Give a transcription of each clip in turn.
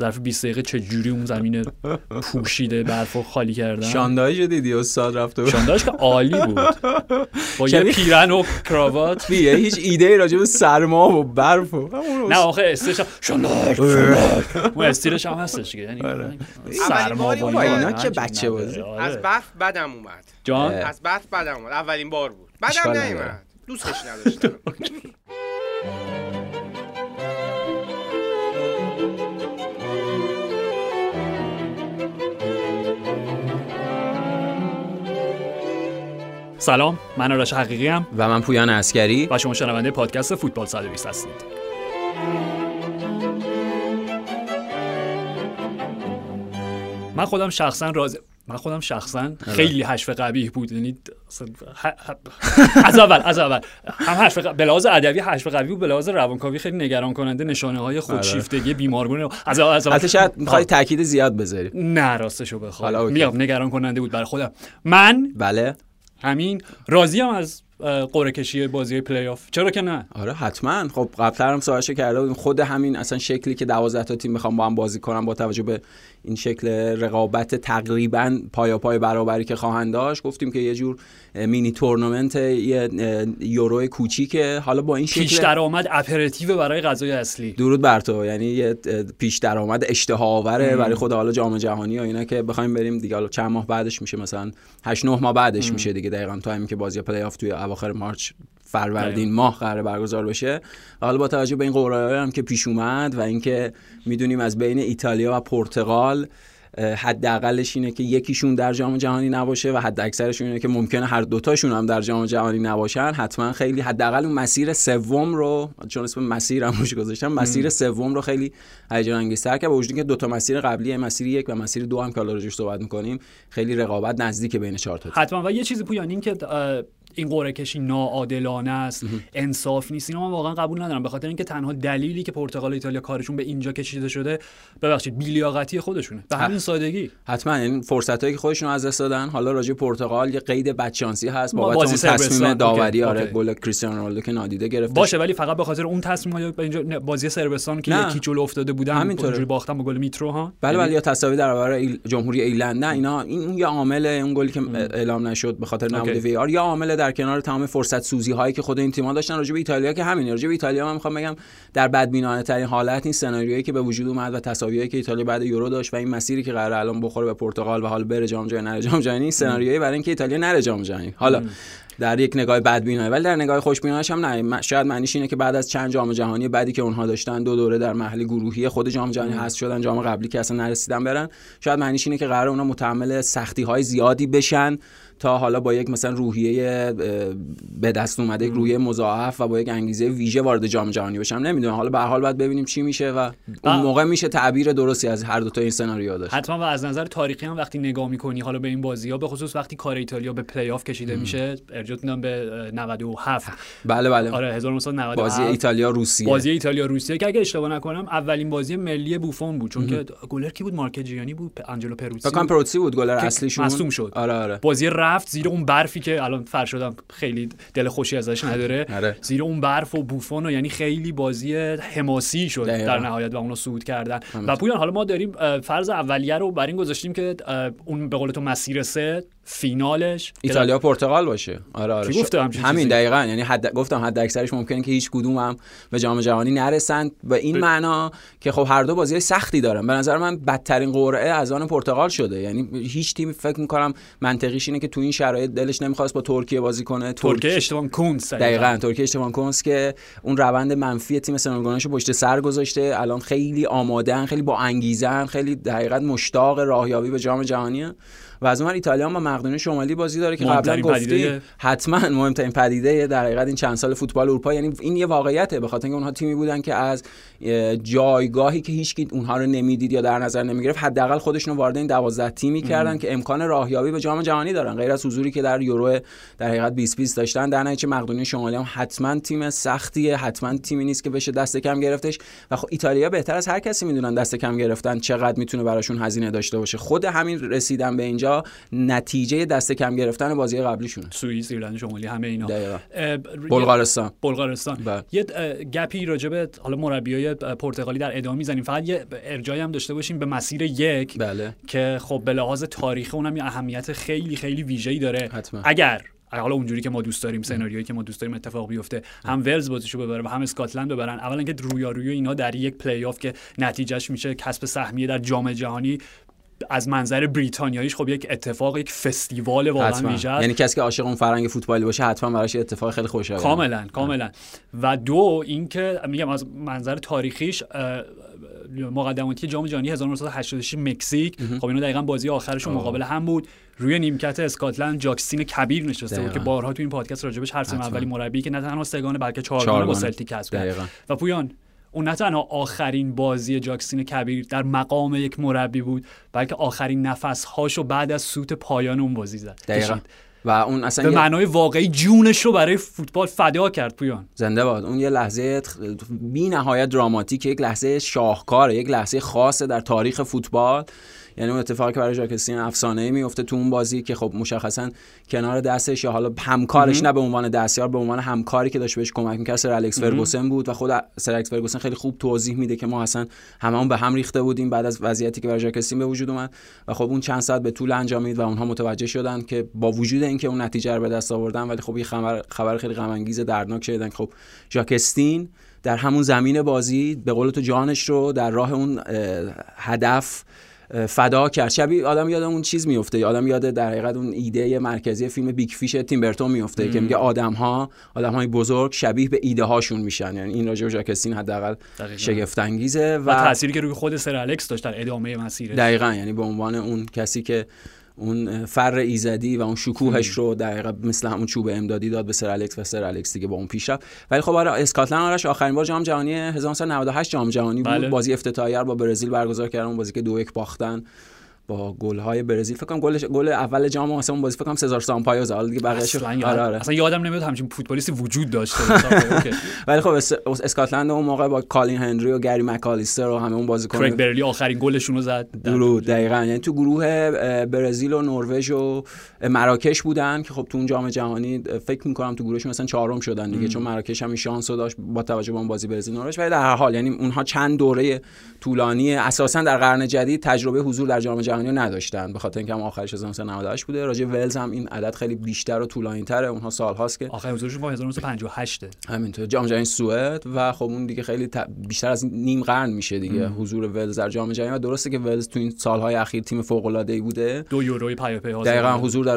ظرف 20 دقیقه چجوری اون زمین پوشیده برفو خالی کردن. شاندایج دیدی استاد رفته بود. شاندایج که عالی بود. با یه پیرن و کراوات دیگه هیچ ایده ای راجع به سرما و برف و نه آخه استش شاندایج و استیلش هم هستش دیگه، یعنی سرما و اینا که بچه بازی. از برف بدم اومد جان، از برف بدم اومد، اولین بار بود بدم نیومد، دوستش نداشتم. سلام، من آرش حقیقی ام و من پویان عسکری و شما شنونده پادکست فوتبال 120 هستید. من خودم شخصا خیلی حشو قبیح بود، یعنی از اول هم حشو به لحاظ ادبی حشو قبیح بود، به لحاظ روانکاوی خیلی نگران کننده، نشانه های خودشیفتگی بیمارگونه از اول حتی شاید می‌خوای تاکید زیاد بذاری. نه راستشو بخوام میگم نگران کننده بود برای خودم. من بله همین راضیم از قرعه کشی بازی پلی آف، چرا که نه. آره حتما. خب قبلا هم صحبتش کرده بودیم، خود همین اصلا شکلی که 12 تا تیم میخوام با هم بازی کنم با توجه به این شکل رقابت تقریبا پای برابری که خواهند داشت، گفتیم که یه جور مینی تورنمنت یورو کوچیکه، حالا با این شکل پیش درآمد اپراتیو برای غذای اصلی. درود بر تو، یعنی یه پیش درآمد اشتها آوره برای خود حالا جام جهانی و اینا که بخوایم بریم دیگه، حالا چند ماه بعدش میشه، مثلا 8 9 ماه بعدش میشه دیگه، دقیقاً تایمی که بازی پلی آف توی اواخر مارچ فروردین ماه قراره برگزار بشه. حالا با توجه به این قرعه‌ای هم که پیش اومد و اینکه میدونیم از بین ایتالیا و پرتغال حداقلش اینه که یکیشون در جام جهانی نباشه و حد اکثرشون اینه که ممکنه هر دوتاشون هم در جام جهانی نباشن، حتما خیلی حداقل اون مسیر سوم رو، چون اسم مسیر هم روش گذاشتم، مسیر سوم رو خیلی هیجان انگیزتر که با وجود اینکه دو تا مسیر قبلی، مسیر یک و مسیر دو هم که الان روش صحبت می‌کنیم، خیلی رقابت نزدیک بین چهار تا حتما. و یه چیزی پویان، این که این قرعه کشی ناعادلانه است، انصاف نیست، اینو من واقعا قبول ندارم، به خاطر اینکه تنها دلیلی که پرتغال و ایتالیا کارشون به اینجا کشیده شده ببخشید بی‌لیاقتی خودشونه، به همین سادگی. حتما این فرصتایی که خودشون از دست دادن. حالا راجع پرتغال یه قید بدشانسی هست بابت اون تصمیم داوری، آره گل کریستیانو رونالدو که نادیده گرفته باشه، ولی فقط به خاطر اون تصمیم‌ها به اینجا بازی سربستان که یکی جلو افتاده بودن همینطوری باختن با گل میترو ها، بله یا تساوی در برابر جمهوری ایرلند، نه اینا این یه عامل اون گلی که اعلام نشد به خاطر نبود وی آر، یا عامل در کنار تمام فرصت سوزی هایی که خود این تیم‌ها داشتن. راجع به ایتالیا که همین، راجع به ایتالیا من می‌خوام بگم در بدبینانه ترین حالت این سناریویی که به وجود اومد و تساویایی که ایتالیا بعد یورو داشت و این مسیری که قراره الان بخوره به پرتغال و حال بره جام جهانی نره جام جهانی، سناریویی برای اینکه ایتالیا نره جام جهانی. حالا در یک نگاه بدبینانه، ولی در نگاه خوشبینانه‌ش هم نه، شاید معنیش اینه که بعد از چند جام جهانی بعدی که اونها داشتن، دو دوره در مرحله گروهی خود جام جهانی حذف شدن، جام قبلی که اصلا نرسیدن برن، شاید معنیش اینه که قراره اونها متحمل سختی‌های زیادی بشن تا حالا با یک مثلا روحیه به دست اومده، یک روحیه مضاعف و با یک انگیزه ویژه وارد جام جهانی بشم. نمیدونم، حالا به هر حال باید ببینیم چی میشه و اون موقع میشه تعبیر درستی از هر دو تا این سناریو داشت. حتما. و از نظر تاریخی هم وقتی نگاه میکنی حالا به این بازی‌ها، به خصوص وقتی کار ایتالیا به پلی آف کشیده میشه، ارجاع میدم به 97. بله آره 1997 بازی ایتالیا روسیه که اگه اشتباه نکنم اولین بازی ملی بوفون بود، چون که گلر کی بود؟ مارکجیانی بود، آنجلو پروتسی، فکر پروتسی بود گلر اصلیشون، معصوم شد. آره بازی رفت زیر اون برفی که الان فر شدم خیلی دل خوشی ازش نداره، زیر اون برف و بوفون و یعنی خیلی بازی حماسی شد در نهایت و اونا صعود کردن. و پویان حالا ما داریم فرض اولیه رو بر این گذاشتیم که اون به قول تو مسیر سه فینالش ایتالیا پرتغال باشه. آره همین دقیقاً، یعنی گفتم حد اکثرش ممکنه که هیچ کدوم هم به جام جهانی نرسند، به این معنا که خب هر دو بازی سختی دارن. به نظر من بدترین قرعه از آن پرتغال شده، یعنی هیچ تیمی فکر می‌کنم منطقیش اینه که تو این شرایط دلش نمی‌خواست با ترکیه بازی کنه. ترکیه اشتوان کونس، دقیقاً ترکیه اشتوان کونس که اون روند منفی تیم سنغالش رو پشت سر گذاشته، الان خیلی آمادهن، خیلی با انگیزهن، خیلی دقیقاً مشتاق راهیابی به جام جهانیه. و از اون ایتالیا هم با مقدونی شمالی بازی داره که قبلا گفتیم حتما مهمترین پدیده در حقیقت این چند سال فوتبال اروپا، یعنی این یه واقعیته، به خاطر اینکه اونها تیمی بودن که از جایگاهی که هیچکی اونها رو نمیدید یا در نظر نمیگرفت حداقل خودشون وارد این 12 تیمی کردن که امکان راهیابی به جام جهانی دارن، غیر از حضوری که در یورو در حقیقت 2020 داشتن. در نتیجه مقدونی شمالی هم حتما تیم سختیه، حتما تیمی نیست که بشه دست کم گرفتش و خب ایتالیا بهتر از هر کسی میدونن دست کم گرفتن چقدر میتونه براشون هزینه داشته باشه. خود همین رسیدن به اینجا یا نتیجه دست کم گرفتن بازی قبلیشونه. سوئیس، ایرلند شمالی، همه اینا. بلغارستان. یه گپی راجبه حالا مربیای پرتغالی در ادامه میزنیم، فقط یه ارجاعی هم داشته باشیم به مسیر یک، بله. که خب به لحاظ تاریخی اونم یه اهمیت خیلی خیلی ویژه‌ای داره. حتما. اگر حالا اونجوری که ما دوست داریم، سناریویی که ما دوست داریم اتفاق بیفته، هم ولز بازیشو ببره و هم اسکاتلند ببرن، اولا که رویارویی اینا در یک پلی آف که نتیجهش میشه کسب سهمیه در جام جهانی، از منظر بریتانیاییش خب یک اتفاق، یک فستیوال واقعا میجاست. یعنی کسی که عاشق اون فرهنگ فوتبال باشه حتما براش اتفاق خیلی خوشایند. کاملا. و دو اینکه میگم از منظر تاریخیش مقدماتی جام جهانی 1986 مکزیک، خب اینا دقیقاً بازی آخرشون مقابل هم بود. روی نیمکت اسکاتلند جاکسین کبیر نشسته بود که بارها تو این پادکست راجبش حرف زدیم، اولی مربی که نه تنها سگانه بلکه چهارگانه با سلتیک کسب کرد. و پویان اون نه تنها آخرین بازی جاکسین کبیر در مقام یک مربی بود، بلکه آخرین نفس‌هاشو بعد از سوت پایان اون بازی زد. دقیقاً. و اون اصلا به معنای واقعی جونش رو برای فوتبال فدا کرد. پویان زنده باد. اون یه لحظه بی‌نهایت دراماتیک، یک لحظه شاهکاره، یک لحظه خاصه در تاریخ فوتبال. یعنی اون اتفاقی که برای جاکسین افسانه‌ای میفته تو اون بازی که خب مشخصاً کنار دستش یا حالا همکارش، نه به عنوان دستیار، به عنوان همکاری که داشت بهش کمک می‌کرد، سر الکس فرگوسن بود. و خود سر الکس فرگوسن خیلی خوب توضیح میده که ما اصلا هممون به هم ریخته بودیم بعد از وضعیتی که برای جاکسین به وجود اومد. و خب اون چند ساعت به طول انجامید و اونها متوجه شدن که با وجود اینکه اون نتیجه رو به دست آوردن، ولی خب این خبر خیلی غم انگیز دردناک شدن. خب جاکسین در همون زمین بازی به قول تو جانش رو در راه اون هدف فدا کرد. شبیه آدم یاد اون چیز میفته، آدم یاد در حقیقت اون ایده مرکزی فیلم بیگ فیش تیمبرتون میفته که میگه آدم‌های بزرگ شبیه به ایده هاشون میشن. یعنی این راجع به جاکسین حداقل شگفت انگیزه و تأثیری که روی خود سر الکس داشت در ادامه مسیرش. دقیقاً. یعنی به عنوان اون کسی که اون فر ایزدی و اون شکوهش رو دقیقاً مثل همون چوب امدادی داد به سر الکس و سر الکس دیگه با اون پیشرفت. ولی خب برای اسکاتلند آرش آخرین بار جام جهانی 1998 جام جهانی بود. بازی افتتاحیه با برزیل برگزار کردن، اون بازی که 2-1 باختن با گل‌های برزیل. فکر کنم گل اول جام اصلا اون بازی فکر کنم سزار سامپایوز، حالا دیگه بقیه‌اش آره اصلا یادم نمیاد همچین فوتبالیستی وجود داشته. ولی خب اسکاتلند اون موقع با کالین هنری و گری مکالیستر و همه اون بازیکن، کرگ برلی آخرین گلشون رو زد. دقیقاً. یعنی تو گروه برزیل و نروژ و مراکش بودن که خب تو اون جام جهانی فکر می‌کنم تو گروهشون مثلا چهارم شدن دیگه، چون مراکش هم شانس داشت با توجه به اون بازی برزیل نروژ. ولی در هر حال یعنی اونها چند دوره طولانی اساساً در قرن جدید تجربه حضور در جام نداشتن، به خاطر اینکه هم آخرش 1998 بوده. راجع ولز هم این عدد خیلی بیشتر و طولانی‌تره، اونها سال‌هاست که آخرین حضورشون 1958 همینطور جام جهانی سوئد. و خب اون دیگه خیلی بیشتر از نیم قرن میشه دیگه حضور ولز در جام جهانی. و درسته که ولز تو این سال‌های اخیر تیم فوق‌العاده‌ای بوده، دو یوروی پیاپی حاضر، دقیقاً حضور در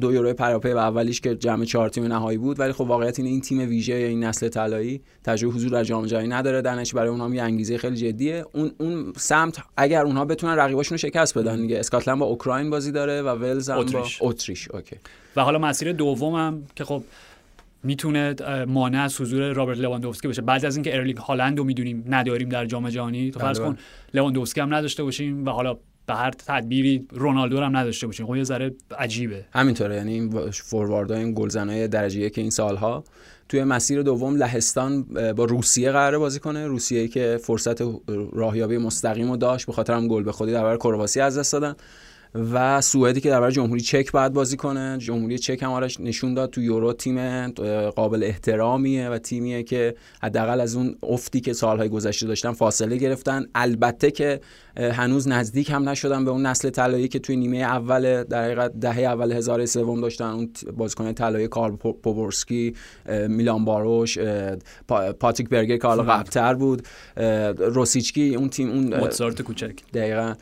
دو یوروی پیاپی و اولیش که جمع 4 تیم نهایی بود. ولی خب واقعیت این تیم ویژه یا این نسل طلایی تجربه حضور در جام جهانی نداره، درنش برای اونها یه انگیزه خیلی جدیه. اون سمت اگر اونها بتونن رقیباشون شکست بدن دیگه، اسکاتلند با اوکراین بازی داره و ولز هم با اتریش. اوکی. و حالا مسیر دومم که خب میتونه مانع از حضور رابرت لواندوفسکی بشه، بعد از اینکه ارلینگ هالند رو میدونیم نداریم در جام جهانی، تو فرض کن لواندوفسکی هم نداشته باشیم و حالا به هر تدبیری رونالدو هم نداشته باشیم، خب یه ذره عجیبه. همینطوره. یعنی این فورواردها، این گلزنای درجه 1 این سالها توی مسیر دوم لهستان با روسیه قراره بازی کنه. روسیه‌ای که فرصت راهیابی مستقیمو داشت، به خاطر هم گل به خودی در برابر کرواسی از دست دادن. و سوئدی که در برابر جمهوری چک بعد بازی کنه. جمهوری چک هم آرش نشون داد تو یورو تیم قابل احترامیه و تیمیه که حداقل از اون افتی که سالهای گذشته داشتن فاصله گرفتن. البته که هنوز نزدیک هم نشدن به اون نسل طلایی که توی نیمه اول در حقیقت دهه اول هزاره سوم داشتن. اون بازیکن‌های طلایی کارل پوبورسکی، میلان باروش، پاتریک برگر که حالا قبل‌تر بود، روسیچکی، اون تیم، اون موزارت کوچک، دقیقاً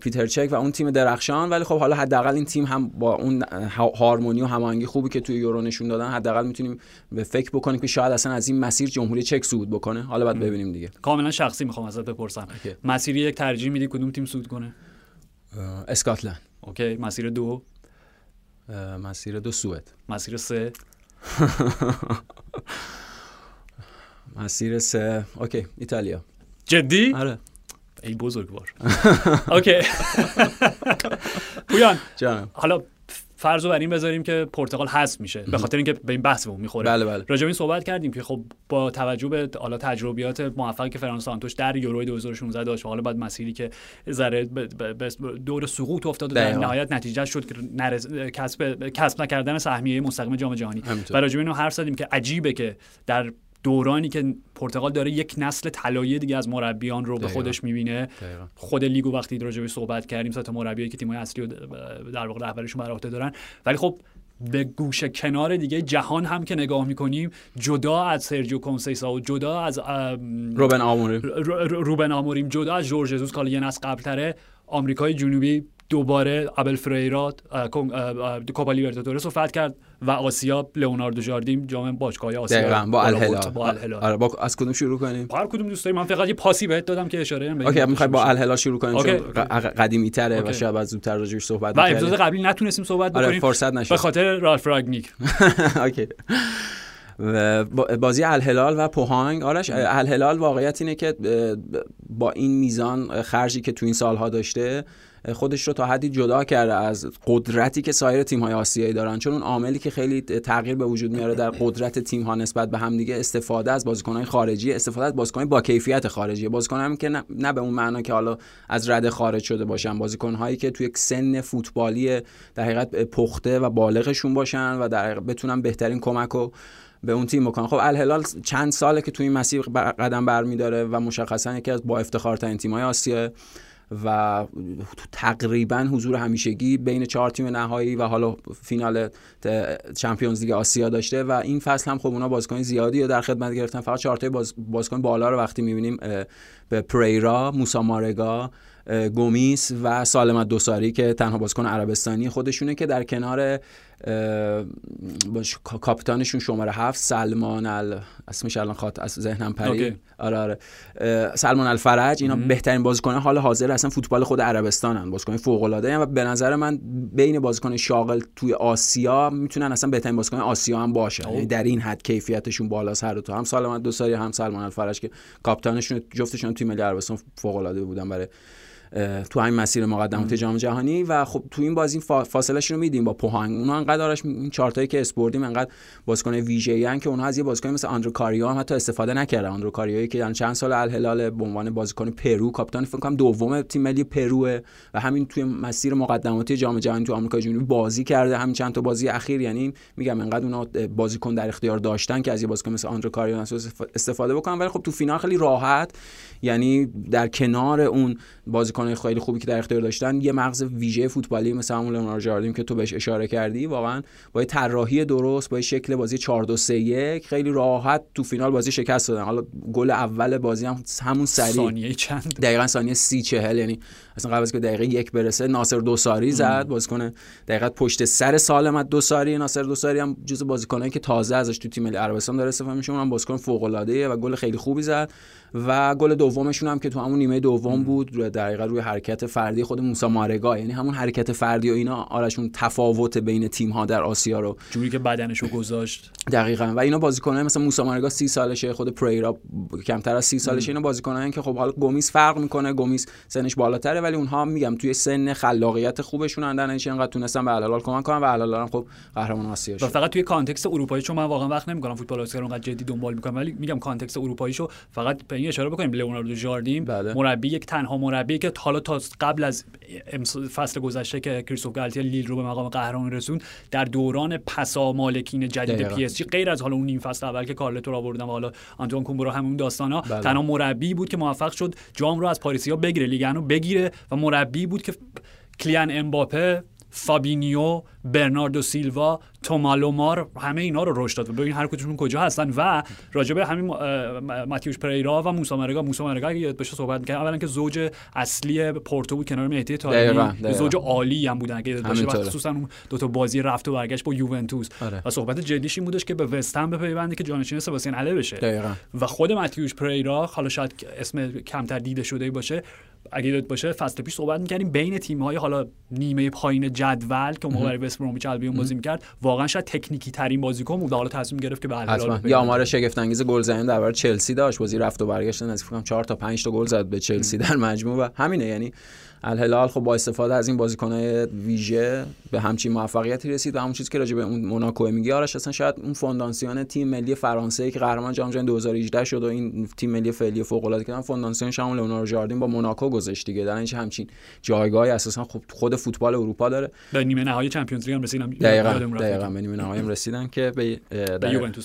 پیتر چک و اون تیم درخشان. ولی خب حالا حداقل این تیم هم با اون هارمونی و هماهنگی خوبی که توی یورو نشون دادن حداقل میتونیم به فکر بکنیم که شاید اصلا از این مسیر جمهوری چک صعود بکنه. حالا بعد ببینیم دیگه. کاملا شخصی میخوام ازت بپرسم، مسیر یک ترجیح میدی کدوم تیم صعود کنه؟ اسکاتلند. اوکی. مسیر دو؟ مسیر دو سوئد. مسیر سه؟ مسیر سه اوکی ایتالیا. جدی؟ آره ای بزرگوار. اوکی. پویان جان، حالا فرض رو بر این بذاریم که پرتغال حذف میشه به خاطر اینکه به این بحثمون میخوره. بله. راجع به این صحبت کردیم که خب با توجه به حالا تجربیات موفقی که فرانسه سانتوش در یورو 2016 داشت و حالا بعد مسیری که ذره دور سقوط افتاد و در نهایت نتیجه شد که کسب نکردن سهمیه مستقیم جام جهانی. و راجع به اینو حرف زدیم که عجیبه که در دورانی که پرتغال داره یک نسل طلایی دیگه از مربیان رو به خودش می‌بینه، خود لیگو وقتی راجع به صحبت کردیم سه تا مربیایی که تیم‌های اصلی رو در واقع رهبریشون بر عهده دارن، ولی خب به گوشه کنار دیگه جهان هم که نگاه می‌کنیم جدا از سرجیو کنسیسا و جدا از روبن آموریم جدا از ژورژ ژسوس که یه نسل قبل‌تره، آمریکای جنوبی دوباره ابل فریرا کوپا لیبرتادورس رو فتح کرد و آسیا لئوناردو ژاردیم جام باشگاه‌های آسیا دقیقاً با الهلال. با از کدوم شروع کنیم؟ هر کدوم دوست داری. من فقط یه پاسی بهت دادم که اشاره کنم. اوکی، می‌خوام با الهلال شروع کنیم چون قدیمی‌تره و شاید زودتر راجعش صحبت کنیم. اپیزود قبلی نتونستیم صحبت بکنیم به خاطر رالف راگنیک. اوکی. بازی الهلال و پوهانگ. آرش، الهلال واقعیت اینه که با این میزان خرجی که تو این سال‌ها داشته خودش رو تا حدی جدا کرده از قدرتی که سایر تیم‌های آسیایی دارن، چون اون عاملی که خیلی تغییر به وجود میاره در قدرت تیم‌ها نسبت به هم دیگه استفاده از بازیکن‌های خارجی، استفاده از بازیکن‌های با کیفیت خارجی، بازیکن‌هایی که نه به اون معنا که حالا از رده خارج شده باشن، بازیکن‌هایی که توی یک سن فوتبالی در حقیقت پخته و بالغشون باشن و در حقیقت بتونن بهترین کمکو به اون تیم بکنه. خب الهلال چند ساله که توی این مسیر قدم برمی‌داره و مشخصاً یکی از با افتخارترین تیم‌های آسیا و تقریبا حضور همیشگی بین 4 تیم نهایی و حالا فینال چمپیونز لیگ آسیا داشته و این فصل هم خب اونا بازیکن زیادی رو در خدمت گرفتن. فقط 4 تا بازیکن بالا رو وقتی می‌بینیم به پریرا، موسی مارگا، گومیس و سالمت دوساری که تنها بازیکن عربستانی خودشونه که در کنار کاپیتانشون شماره 7 سلمان اسمش الان خاطر از ذهنم پرید. آره. سلمان الفرج. اینا بهترین بازیکن حال حاضر اصلا فوتبال خود عربستانن، بازیکن فوق‌العاده و به نظر من بین بازیکن شاغل توی آسیا میتونن اصلا بهترین بازیکن آسیا هم باشن. در این حد کیفیتشون بالاست هر دو تا، هم سلمان دوساری هم سلمان الفرج که کاپیتانشون، جفتشون توی ملی عربستان فوق‌العاده بودن برای تو همین مسیر مقدمات جام جهانی. و خب تو این بازی فاصله‌شون رو می‌دیم با پوهانگ. اونها انقدر آرش این چارتایی که اسپوردیم انقدر بازیکن ویژه‌این که اونها از یه بازیکن مثل آندرو کاریا هم حتی استفاده نکردن. آندرو کاریایی که چند سال الهلال به عنوان بازیکن پرو کاپیتان فکر کنم دوم تیم ملی پروه و همین توی مسیر مقدماتی جام جهانی تو آمریکای جنوبی بازی کرده، همین چند تا بازی اخیر. یعنی میگم انقدر اونها بازیکن در اختیار داشتن که از یه بازیکن مثل آندرو کاریا استفاده بکنن. ولی خب تو فینال خیلی راحت، یعنی در کنار اون بازیکن‌های خیلی خوبی که در اختیار داشتن، یه مغز ویژه فوتبالی مثل همون لئوناردو ژاردیم که تو بهش اشاره کردی، واقعا با طراحی درست، با شکل بازی 4-2-3-1 خیلی راحت تو فینال بازی شکست دادن. حالا گل اول بازی هم همون سری ثانیه چند دقیقاً ثانیه 30-40، یعنی اصلا قبل از که دقیقه 1 برسه ناصر دوساری زد، بازیکن دقیقاً پشت سر سالمت دوساری. ناصر دوساری هم جزو بازیکنایی که تازه ازش تو تیم ملی عربستان داره استفاده میشه، اونم بازیکن فوق‌العاده‌ایه و گل خیلی خوبی زد. و گل دومشون هم که تو همون نیمه دوم بود، دقیقاً روی حرکت فردی خود موسی مارگا. یعنی همون حرکت فردی و اینا آرشون تفاوت بین تیم‌ها در آسیا رو، جوری که بدنشو گذاشت دقیقاً. و اینا بازیکن‌ها مثلا موسی مارگا 30 سالشه، خود پریرا کمتر از 30 سالشه، اینا بازیکن‌ها که خب حالا گومیس فرق می‌کنه، گومیس سنش بالاتره ولی اونها میگم توی سن خلاقیت خوبشون اندن انقدر تونستن به الهلال کمک کنن و الهلال هم خب قهرمان آسیا شد. فقط توی کانتکست اروپایی، چون من واقعاً وقت نمی‌گیرم فوتبال آسیا رو انقدر جدی دنبال می‌کنم، ولی میگم کانتکست اروپاییشو فقط به این اشاره بکنیم. لئوناردو ژاردیم مربی، یک تنها مربی که حالا تا قبل از فصل گذشته که کریستوف گالتیه لیل رو به مقام قهرمان رسوند، در دوران پسا مالکین جدید پی اس جی، غیر از حالا اون نیم فصل اول که کارلتو رو آوردن و حالا آنتوان کومبورا، همون داستانا، تنها مربی بود که موفق شد جام رو از پاریسیا بگیره، لیگ رو بگیره و مربی بود که کلیان امباپه، فابینیو، برناردو سیلوا، تومالومار، همه اینا رو رشد داد. ببین هر کدومشون کجا هستن. و راجبه همین ماتیوش پریرا و موسی مارگا یاد بشه صحبت می‌کنم. اولا که زوج اصلی پورتو بود کنار مهدی طاهری، زوج عالی هم بودن که یاد بشه، مخصوصا اون دو تا بازی رفت و برگشت با یوونتوس. آره. و صحبت جدیش این بودش که به وستهم بپیونده که جانشین سباستین اله بشه. دقیقا. و خود ماتیوش پریرا، حالا شاید اسم کمتر دیده شده باشه، اگه یادت باشه فصل پیش صحبت می‌کردیم بین تیم‌های حالا نیمه پایین جدول که موقع وست برومیچ البیون بازی می‌کرد، واقعا شاید تکنیکی ترین بازیکن بود، حالا تصمیم گرفت که به الهلال. یا آمار شگفت انگیز گلزنی درباره چلسی داشت، بازی رفت و برگشت نزدیک فکر کنم 4 تا 5 تا گل زد به چلسی در مجموع. و همینه، یعنی الهلال خب با استفاده از این بازیکن‌های ویژه به همچین موفقیتی رسید و همون چیزی که راجع به اون موناکو میگی آرش، اصلا شاید اون فونداسیون تیم ملی فرانسه که قهرمان جام جهانی 2018 شد و این تیم ملی فعلی فوق‌العاده کردن، فونداسیون شامل لئونارد ژاردین با موناکو گذشت دیگه، در اینجا همچین جایگاهی اساسا خب خود فوتبال اروپا داره. به نیمه نهایی چمپیونز لیگ هم رسیدن، دقیقاً به نیمه نهایی رسیدن که به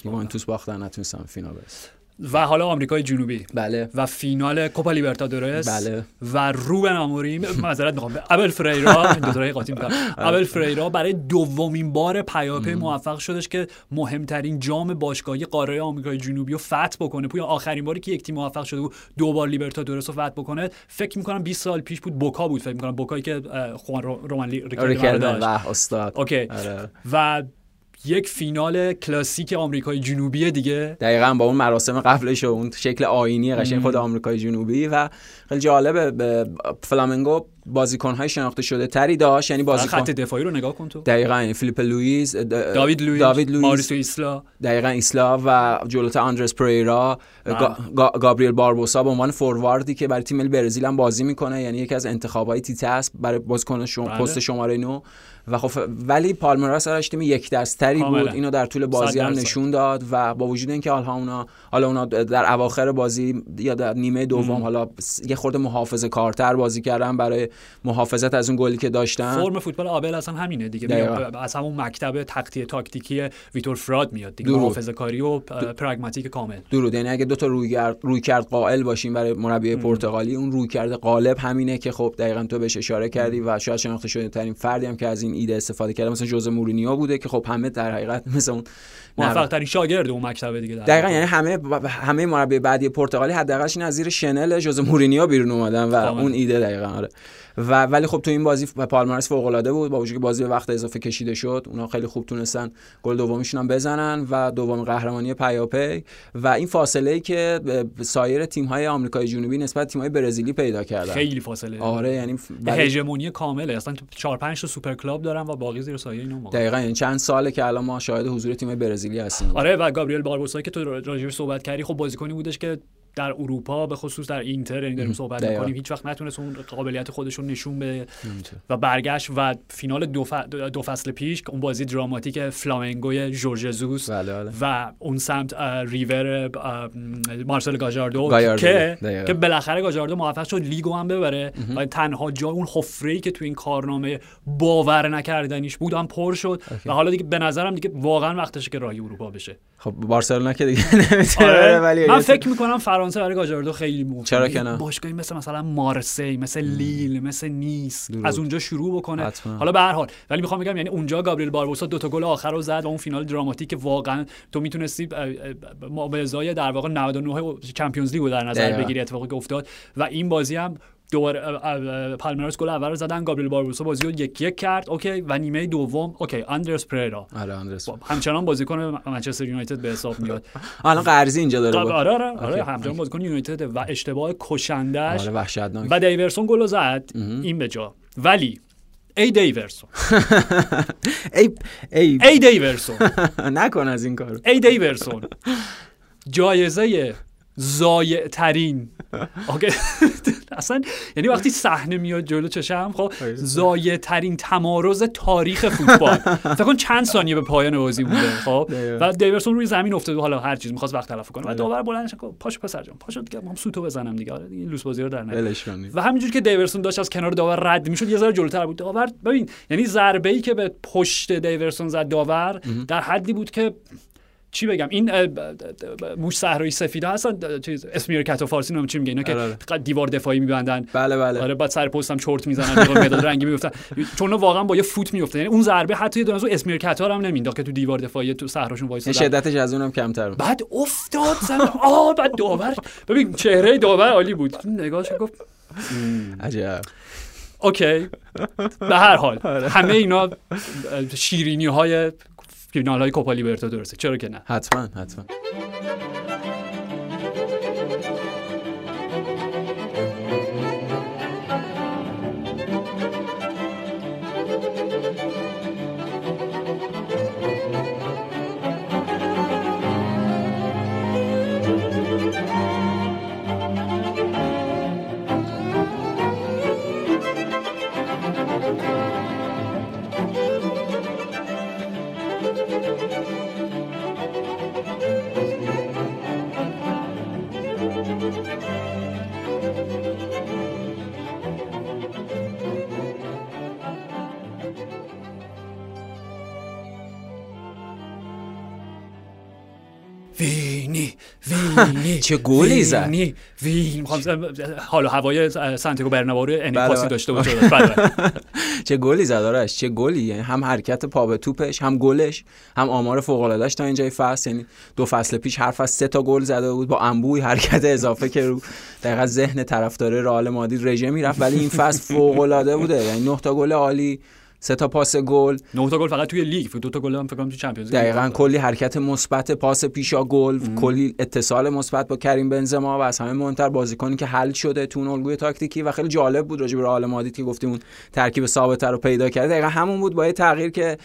یوونتوس باختن، نتونستن فینال برسن. و حالا آمریکای جنوبی، بله، و فینال کوپا لیبرتادورس، بله، و روبن آموریم، معذرت میخوام، ابل فریرا، این دو تا قاطی میکنم، ابل فریرا برای دومین بار پیاپی موفق شدش که مهمترین جام باشگاهی قاره آمریکای جنوبی رو فتح بکنه. پویا آخرین باری که یک تیم موفق شده بود دو بار لیبرتادورس رو فتح بکنه فکر میکنم 20 سال پیش بود، بوکا بود فکر میکنم، بوکایی که خوان رومن ریکاردو داشت، استاد، اوکی، و یک فینال کلاسیک آمریکای جنوبی دیگه، دقیقاً با اون مراسم قبلش و اون شکل آیینی قشنگ خود آمریکای جنوبی. و خیلی جالبه فلامنگو بازیکن‌های شناخته شده تری داشت، یعنی بازیکن خط دفاعی رو نگاه کن تو، دقیقاً فیلیپ لوئیس، داوید لوئیس، ماریسو ایسلا، دقیقاً ایسلا و جلوت آندرس پریرا، گابریل باربوسا به عنوان فورواردی که برای تیم ملی برزیل هم بازی میکنه، یعنی یکی از انتخاب‌های تیته است برای بازیکن پست شماره 9. و خب ولی پالمراس آرش تیم یک دستری بود، اینو در طول بازی هم نشون داد و با وجود اینکه حالا اونا در اواخر بازی یا در نیمه دوم حالا یه خورده محافظه‌کارتر بازی کردن برای محافظت از اون گلی که داشتن. فرم فوتبال آبل اصلا همینه دیگه، از همون مکتب تاکتیکی ویتور فراد میاد دیگه، محافظه‌کاری و پراگماتیک کامل. درود، یعنی اگه دو تا رویکرد قائل باشیم برای مربی پرتغالی، اون رویکرد غالب همینه که خب دقیقاً تو بهش اشاره کردی و شاید شناخته شده ترین فردی هم که از این ایده استفاده کرده مثلا جوزه مورینیو بوده که خب همه در حقیقت مثلا اون موفق ترین شاگرد اون مکتب دیگه دقیقاً، یعنی همه مربی بعدی پرتغالی حداقلش این از زیر شنل جوزه مورینیو بیرون اومدن و اون ایده دقیقاً آره. و ولی خب تو این بازی پالمراس فوق‌العاده بود، با وجود که بازی به وقت اضافه کشیده شد اونا خیلی خوب تونستن گل دومیشون هم بزنن و دوم قهرمانی پیاپی و این فاصله‌ای که سایر تیم‌های آمریکای جنوبی نسبت تیم‌های برزیلی پیدا کردن خیلی فاصله، آره، یعنی هژمونی کامله، اصلا 4-5 تا سوپر کلاب دارن و باقی زیر سایه اینا. دقیقاً این چند ساله که الان ما شاهد حضور تیم برزیلی هستیم. آره، و گابریل باربوسا که تو راجعش صحبت کردی خب بازیکنی بودش که در اروپا به خصوص در اینتر، یعنی داریم صحبت می‌کنیم، هیچ وقت نتونست اون قابلیت خودش رو نشون بده و برگشت و فینال دو فصل پیش اون بازی دراماتیک فلامنگوی جورج زوس و اون سمت ریور مارسل گاجاردو که بالاخره گاجاردو موفق شد لیگو هم ببره و تنها جای اون حفره‌ای که تو این کارنامه باور نکردنیش بود هم پر شد و حالا دیگه به نظرم دیگه واقعا وقتشه که راهی اروپا بشه. خب بارسلونا که دیگه نمیتونه، ولی من فکر می‌کنم فرانسه برای گاجاردو خیلی مهمه، باشگاهی مثلا مارسی، مثل لیل، مثل نیس، از اونجا شروع بکنه حتما. حالا به هر حال ولی میخوام بگم یعنی اونجا گابریل باربوسا دو تا گل آخر رو زد و اون فینال دراماتیک که واقعا تو میتونستی معجزه‌ای در واقع 99 چمپیونز لیگ رو در نظر بگیری اتفاقی که افتاد و این بازی هم دوباره پالمراس گل اول رو زدن، گابریل باربوسا بازی رو 1-1 کرد، اوکی، و نیمه دوم اوکی آندرس پریرا، آره آندرس همچنان بازیکن منچستر یونایتد به حساب میاد، الان قرضی اینجا داره، آره همچنان بازیکن یونایتد و اشتباه کشندش، آره وحشتناک، و دیورسون گل زد این به جا، ولی ای دیورسون ای ای ای دیورسون نکن از این کارو، ای دیورسون جایزه ضایع ترین اصلا یعنی وقتی صحنه میاد جلو چشم خب ضایع ترین تمارض تاریخ فوتبال، فکر کن چند ثانیه به پایان بازی بوده خب و دیورسون روی زمین افتاد، حالا هر چیز می‌خواست وقت تلف کنه و داور بلندش کرد پاشو پسر جان پاشو دیگه ما هم سوتو بزنم دیگه، آره دیگه لوس بازی رو در نیار. و همینجوری که دیورسون داشت از کنار داور رد میشد یه ذره جلوتر بود داور، ببین یعنی ضربه‌ای که به پشت دیورسون زد داور در حدی بود که چی بگم، این موش صحرایی سفیدا هستن چیز اسمیر کاتو فارسی نام چی میگه اینا که دیوار دفاعی میبندن، بله آره، بعد سر پستم چرت میزنن دیوار مداد رنگی میافتن چون واقعا با یه فوت میافته، یعنی اون ضربه حتی دو نازو اسمیر کاتا هم نمینداخت که تو دیوار دفاعی تو صحراشون وایس دادن، شدتش از اونم کمتر بود، بعد افتاد زمین بعد داور، ببین چهره داور عالی بود، نگاهش گفت عجب اوکی. به هر حال همه اینا شیرینی‌های فینال‌های کوپا لیبرتادورس، چرا که نه، حتما. وینی چه گلی زد. وینی حالا هوای سانتیاگو برنابئو انعکاسی داشته بود. چه گلی زد آرش، چه گلی، یعنی هم حرکت پا به توپش، هم گلش، هم آمار فوق العاده‌اش تا اینجای فصل. یعنی دو فصل پیش هر فصل 3 تا گل زده بود با انبوهی حرکت اضافه که رو دقیقاً ذهن طرفدار رئال مادرید رژه میرفت، ولی این فصل فوق العاده بوده. یعنی 9 تا گل عالی، 3 تا پاس گل، 9 تا گل فقط توی لیگ، 2 تا گل هم فکر کنم توی چمپیونز لیگ. دقیقاً کلی حرکت مثبت، پاس پیشا گل، کلی اتصال مثبت با کریم بنزما و از همه مهمتر بازیکنی که حل شده تو اون الگوی تاکتیکی. و خیلی جالب بود راجع به رئال مادرید که گفتیم اون ترکیب ثابته رو پیدا کرده، دقیقاً همون بود با یه تغییر که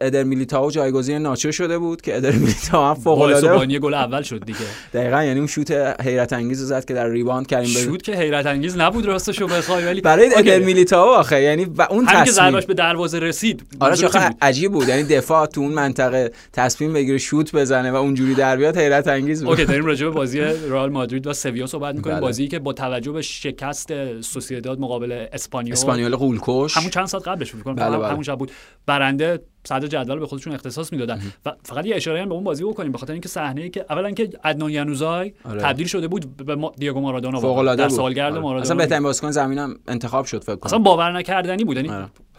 ادر میلیتائو جایگزین ناچو شده بود که ادر میلیتائو هم فوق العاده گل اول شد دیگه. دقیقاً یعنی اون شوت حیرت انگیز زد که در ریباند کریم بنزما، شوت که حیرت انگیز نبود راستش رو بخوای، ولی برای ادر میلیتائو آخه یعنی اون تصمیم دروازه رسید. آره واقعا عجیب بود، یعنی دفاع تو اون منطقه تصمیم بگیره شوت بزنه و اونجوری در بیاد حیرت انگیز بود. اوکی، داریم راجع به بازی رئال مادرید و سویا صحبت می‌کنیم. بله. بازی که با توجه به شکست سوسییداد مقابل اسپانیول غولکش، همون چند ساعت قبلش فکر کنم همون شب بود، برنده صدر جدول به خودشون اختصاص میدادن. و فقط یه اشاره هم به اون بازی بکنیم، به خاطر اینکه صحنه‌ای که اولا که عدنان یانوزای تبدیل شده بود به دیگو مارادونا در سالگرد مارادونا، اصلا بهترین بازیکن زمینم انتخاب شد فکر کنم. اصلا باور نکردنی بود، یعنی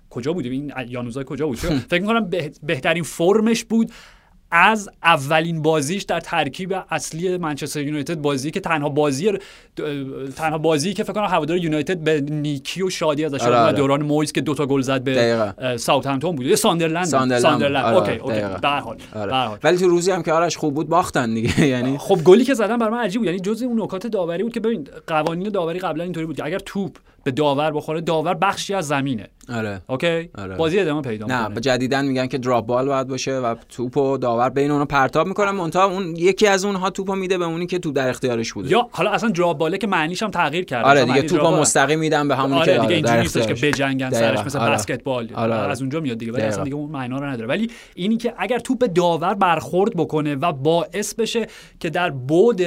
کجا بود این یانوزای کجا بود؟ فکر می‌کنم بهترین فرمش بود از اولین بازیش در ترکیب اصلی منچستر یونایتد، بازی که تنها بازی که فکر کنم هوادار یونایتد به نیکی و شادی ازش در دوران مویز که 2 تا گل زد به ساوثهمپتون بود. ساندرلند. اوکی به هر حال. ولی تو روزی هم که آرش خوب بود باختن دیگه. یعنی خب گلی که زدن برام عجیب بود، یعنی جزء اون نکات داوری بود که ببین قوانین داوری قبلا اینطوری بود که اگر توپ به داور بخوره داور بخشی از زمینه. اوکی. بازی ادامه پیدا می‌کنه. نه، جدیداً میگن که دراپ بال باید باشه و توپو داور بین اونها پرتاب می‌کنه، منتها اون یکی از اونها توپو میده به اونی که توپ در اختیارش بوده. یا حالا اصلا دراپ باله که معنیش هم تغییر کرده. آره دیگه، توپو مستقیم میدن به همونی که در اختیارش که بجنگن سرش مثل بسکتبال. از اونجا میاد دیگه، ولی اصلا دیگه اون معنا رو نداره. ولی اینی که اگر توپ به داور برخورد بکنه و باعث بشه که در بعد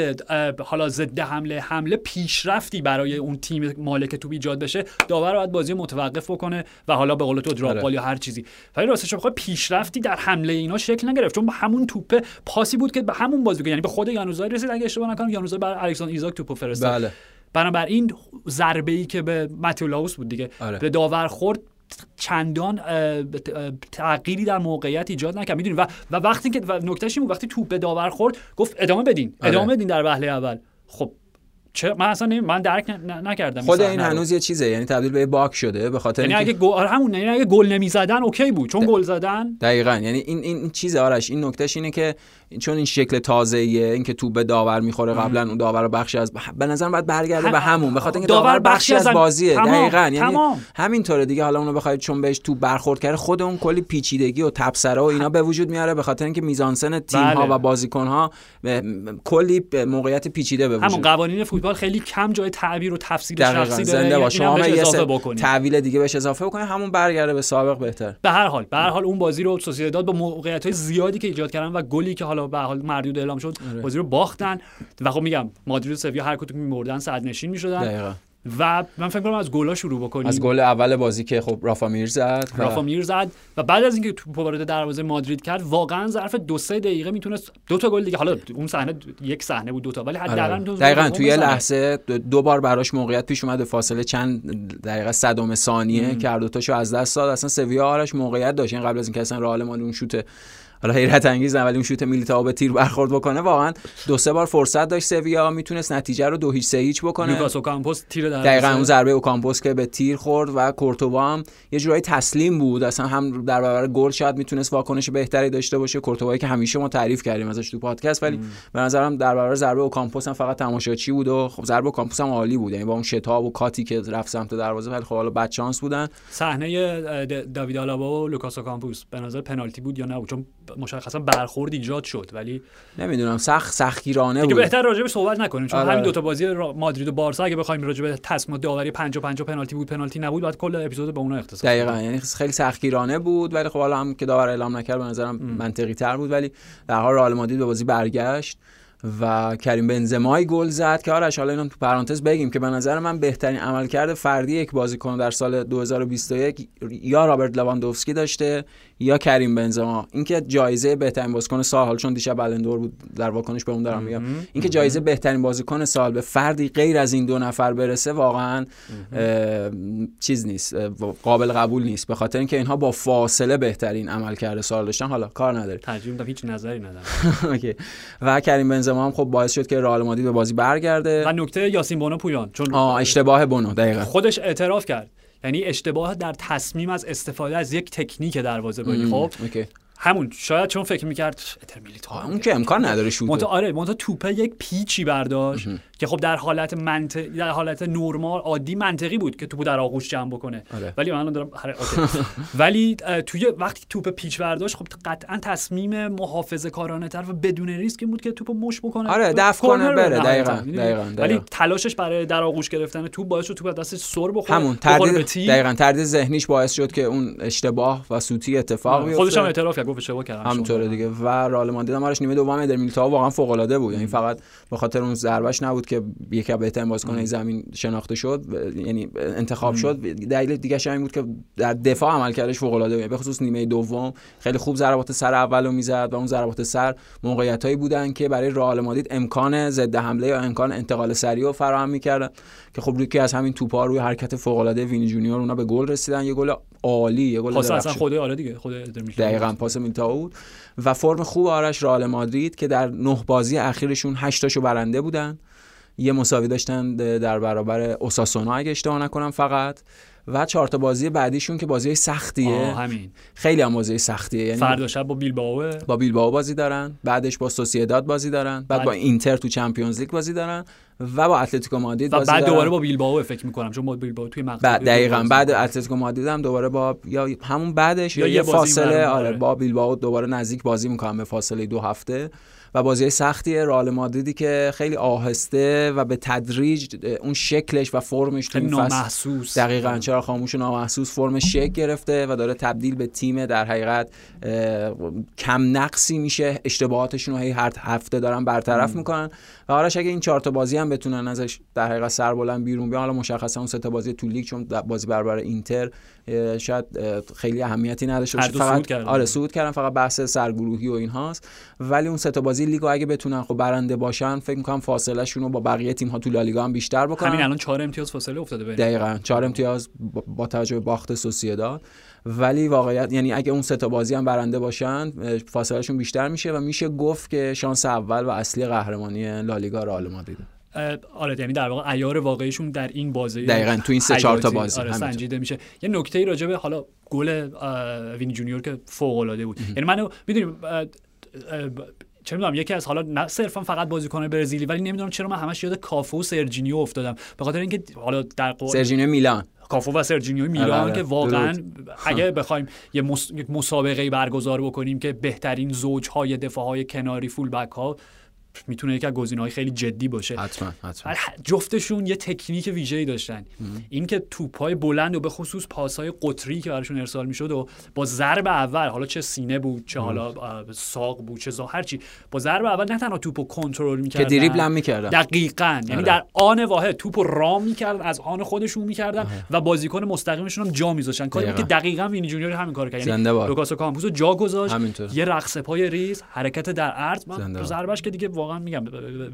حالا ضد حمله پیشرفتی برای اون تیم مالک توپ ایجاد بشه، داور باید بازی متوقف بکنه و حالا به قول تو دراپ بال یا هر چیزی. ولی راستش بخوای پیشرفتی در حمله اینا شکل نگرفت، چون همون توپه پاسی بود که به همون بازیکن، یعنی به خود یانوزای رسید اگه اشتباه نکنم، یانوزای بر الکساندر ایزاک توپو فرستاد. بله. بنابراین ضربه ای که به ماتیو لاوس بود دیگه، به داور خورد، چندان تغییری در موقعیت ایجاد نکرد. میدونید و وقتی که نکتهش این بود، وقتی توپ به داور خورد گفت ادامه بدین در وهله اول. خب چه من درک نکردم. خود این هنوز یه چیزه، یعنی تبدیل به باک شده به خاطر یعنی اگه گل نمیزدن اوکی بود، چون گل زدن دقیقاً یعنی این چیزه آرش. این نکتهش اینه که چون این شکل تازه‌ایه، این که توپ به داور میخوره قبلا اون داور بخشی از به نظر بعد برگرده به همون، به خاطر اینکه داور بخشی از بازیه. دقیقاً یعنی همینطوره دیگه. حالا اونو بخواید چون بهش توپ برخورد کرده، خود اون کلی پیچیدگی و تبصره و اینا به وجود میاره، به خاطر اینکه میزانسن تیم‌ها و بازیکن‌ها کلی موقعیت پیچیده به وجود. همون قوانین فوتبال خیلی کم جای تعبیر و تفسیر شخصی داره. شما هم یه تعویل دیگه بهش اضافه بکنید، همون برگرده به سابق بهتر. به هر حال اون بازی رو سوسییداد با موقعیت‌های زیادی که ایجاد کردن و گلی که حالا به حال مردود اعلام شد بازی رو باختن. و خب میگم مادرید و سویا هر کدوم می‌مردن صدرنشین می‌شدن. دقیقاً. و من فکر کنم از گل‌ها شروع بکنیم، از گل اول بازی که خب رافا میر زد و بعد از اینکه توپ وارد دروازه مادرید کرد، واقعا ظرف 2-3 دقیقه میتونست 2 تا گل دیگه، حالا اون صحنه یک صحنه بود 2 تا، ولی حداقل میتونست دقیقاً توی یه لحظه 2 بار براش موقعیت پیش اومد، فاصله چند دقیقه صدم ثانیه که هر دو تاشو از دست داد. اصلا سویا آرش موقعیت داشت قبل از اینکه اصلا رئال مادرید اون شوت حالا حیرت انگیز اولین شوت میلیتائو به تیر برخورد بکنه، واقعا 2-3 بار فرصت داشت سویا، میتونست نتیجه رو 2-0 بکنه. لوکاس اوکامپوس تیر در دقیقاً اون ضربه اوکامپوس که به تیر خورد و کورتوا هم یه جورایی تسلیم بود، اصلا هم در برابر گل شاید میتونست واکنش بهتری داشته باشه. کورتوایی که همیشه ما تعریف کردیم ازش تو پادکست، ولی به نظرم در برابر ضربه اوکامپوس هم فقط تماشاچی بود و خب ضربه اوکامپوس هم عالی بود، یعنی با اون شتاب و کاتی که رفت سمت دروازه، ولی خب حالا بد شانس بودن. صحنه داوید آلابا و لوکاس اوکامپوس به نظر پنالتی بود یا نه؟ چون مشخصا برخورد ایجاد شد، ولی نمیدونم سختگیرانه بود. بهتر راجع به صحبت نکنیم، چون همین 2 تا بازی مادرید و بارسا اگه بخوایم راجع به تصمیم داوری 5-5 پنالتی بود پنالتی نبود، بعد کل اپیزود به اونها اختصاص دقیقاً بود. یعنی خیلی سختگیرانه بود، ولی خب حالا هم که داور اعلام نکرد به نظرم منطقی تر بود. ولی در حال رئال مادرید به بازی برگشت و کریم بنزمای گل زد که آرش، حالا اینو تو پرانتز بگیم که به نظر من بهترین عملکرد فردی یک بازیکن در سال 2021 یا رابرت لواندوفسکی داشته یا کریم بنزما. اینکه جایزه بهترین بازیکن سال، حالا چون دیشب بلندور بود در واکنش به اون دارم میگم، اینکه جایزه بهترین بازیکن سال به فردی غیر از این دو نفر برسه واقعا چیز نیست، قابل قبول نیست، به خاطر اینکه اینها با فاصله بهترین عملکرد سال داشتن. حالا کار نداره، ترجیح دادم هیچ نظری ندارم. اوکی. و کریم بنزما هم خب باعث شد که رئال مادرید به بازی برگرده. و نکته یاسین بونو پویان، چون اشتباه بونو دقیقاً خودش اعتراف کرد، یعنی اشتباه در تصمیم از استفاده از یک تکنیک دروازه‌بانی. خب همون شاید چون فکر می‌کرد اتر میلیتائو اون که امکان نداره شوت منتها توپه یک پیچی برداشت که خب در حالت در حالت نورمال عادی منطقی بود که توپو در آغوش جمع بکنه. ولی من الان دارم ولی توی وقتی توپ پیچ برداشت خب قطعا تصمیم محافظه‌کارانه تر و بدون ریسک بود که توپو مش بکنه، دفع کنه بره. دقیقاً ولی تلاشش برای در آغوش گرفتن توپ باعث شد توپ از دستش سر بخوره. همون تردید ذهنیش باعث شد که اون اشتباه و سوتی اتفاق بیفته. خودش هم اعتراف کرد، گفت اشتباه کردم همونطوره دیگه. و رئال مادرید هم آرش نیمه دوم ادر میلیتائو واقعا فوق‌العاده بود، یعنی فقط به خاطر اون ضربهش نبود که یکی بهترین بازیکن زمین شناخته شد، یعنی انتخاب شد. دلیل دیگه اش این بود که در دفاع عملکردش فوق‌العاده بود، به خصوص نیمه دوم خیلی خوب ضربات سر اولو میزد و اون ضربات سر موقعیتایی بودن که برای رئال مادرید امکان ضد حمله یا امکان انتقال سریع رو فراهم می‌کردن که خب یکی از همین توپ‌ها روی حرکت فوق‌العاده وینی جونیور اونا به گل رسیدن. یه گل عالی، یه گل درخشان اصلا خود آره دیگه، خود ادر میلیتائو دقیقاً پاس میلیتائو. و فرم خوب آرش رئال مادرید که در 9 بازی اخیرشون 8 تاشو برنده بودن، یه مساوی داشتن در برابر اوساسونا اگه اشتباه نکنم فقط، و 4 تا بازی بعدیشون که بازی سختیه، خیلی هم بازی سختیه، یعنی فردا شب با بیلبائو بازی دارن، بعدش با سوسییداد بازی دارن، بعد با اینتر تو چمپیونز لیگ بازی دارن و با اتلتیکو مادرید بازی دارن، بعد دوباره با بیلبائو فکر می‌کنم چون با بیلبائو توی مقصد دقیقاً بعد اتلتیکو مادرید هم دوباره با یا همون بعدش یا یه فاصله با بیلبائو دوباره نزدیک بازی می‌کنم به فاصله 2 هفته. و بازی سختیه رئال مادریدی که خیلی آهسته و به تدریج اون شکلش و فرمش تو این فصل دقیقاً چرا خاموش و نامحسوس فرم شکل گرفته و داره تبدیل به تیم در حقیقت کم نقصی میشه. اشتباهاتشون رو هر هفته دارن برطرف میکنن و آرش اگه این 4 تا بازی هم بتونن ازش در حقیقت سربلند بیرون بیان، حالا مشخصا اون 3 تا بازی تو لیگ چون بازی برابر اینتر شاید خیلی اهمیتی نداشته باشه، فقط صعود کردن، فقط بحث سرگروهی و این هاست، ولی اون 3 تا بازی لیگو اگه بتونن خب برنده باشن فکر می‌کنم فاصله شون رو با بقیه تیم‌ها تو لالیگا هم بیشتر بکنن. همین الان 4 امتیاز فاصله افتاده بین، دقیقاً 4 امتیاز با توجه به باخت سوسییداد، ولی واقعیت یعنی اگه اون 3 تا بازی هم برنده باشن فاصله شون بیشتر میشه و میشه گفت که شانس اول و اصلی قهرمانی لالیگا رئال مادرید. آره یعنی در واقع عیار واقعیشون در این بازی دقیقاً تو این 3-4 تا بازی سنجیده میشه. یه نکته‌ای راجع به حالا گل وینی جونیور که فوق‌العاده بود، یعنی منو می‌دونیم چه میدونم یکی از حالا صرفا فقط بازیکن برزیلی، ولی نمیدونم چرا من همش یاد کافو و سرجینیو افتادم، به خاطر اینکه حالا در سرجینیو میلان، کافو و سرجینیو میلان که واقعا اگه بخوایم یک مسابقه برگزار بکنیم که بهترین زوج‌های دفاع‌های کناری فول بک‌ها میتونه یک از گزینه‌های خیلی جدی باشه. حتما جفتشون یه تکنیک ویژه‌ای داشتن، اینکه توپ‌های بلند و به خصوص پاس‌های قطری که براشون ارسال می‌شد و با ضرب اول، حالا چه سینه بود چه حالا ساق بود چه هر چی، با ضرب اول نه تنها توپو کنترل می‌کردن که دریبل هم می‌کردن دقیقاً، یعنی در آن واحد توپو رام می‌کردن، از آن خودشون می‌کردن و بازیکن مستقیمشون هم جا می‌ذاشتن، کاری که دقیقاً وینی جونیور همین کارو کرد، یعنی لوکاسو کامپوسو جا گذاشت، یه رقص پای ریز، حرکت در عرض، من ضربش که دیگه واقعا میگم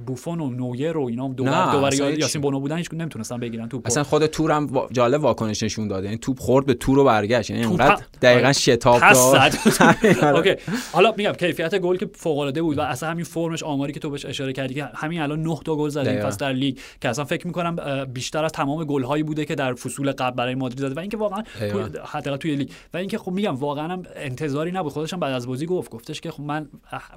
بوفون و نویر و اینا هم دوباره یاسین بونو بودن، هیچ نمیتونستن بگیرن توپ. اصلا خود تور هم جالب واکنش نشون داد، یعنی توپ خورد به تور و برگشت، یعنی انقدر دقیقاً شتاب داد. اوکی حالا میگم کیفیت گل که فوق العاده بود و اصلا همین فرمش، آماری که تو بهش اشاره کردی که همین الان 9 تا گل زده این فصل در لیگ که اصلا فکر میکنم بیشتر از تمام گل هایی بوده که در فصول قبل برای مادرید زده و اینکه واقعا حداقل توی لیگ، و اینکه خب میگم واقعا انتظاری نبود. خودش هم بعد از بازی گفتش که خب من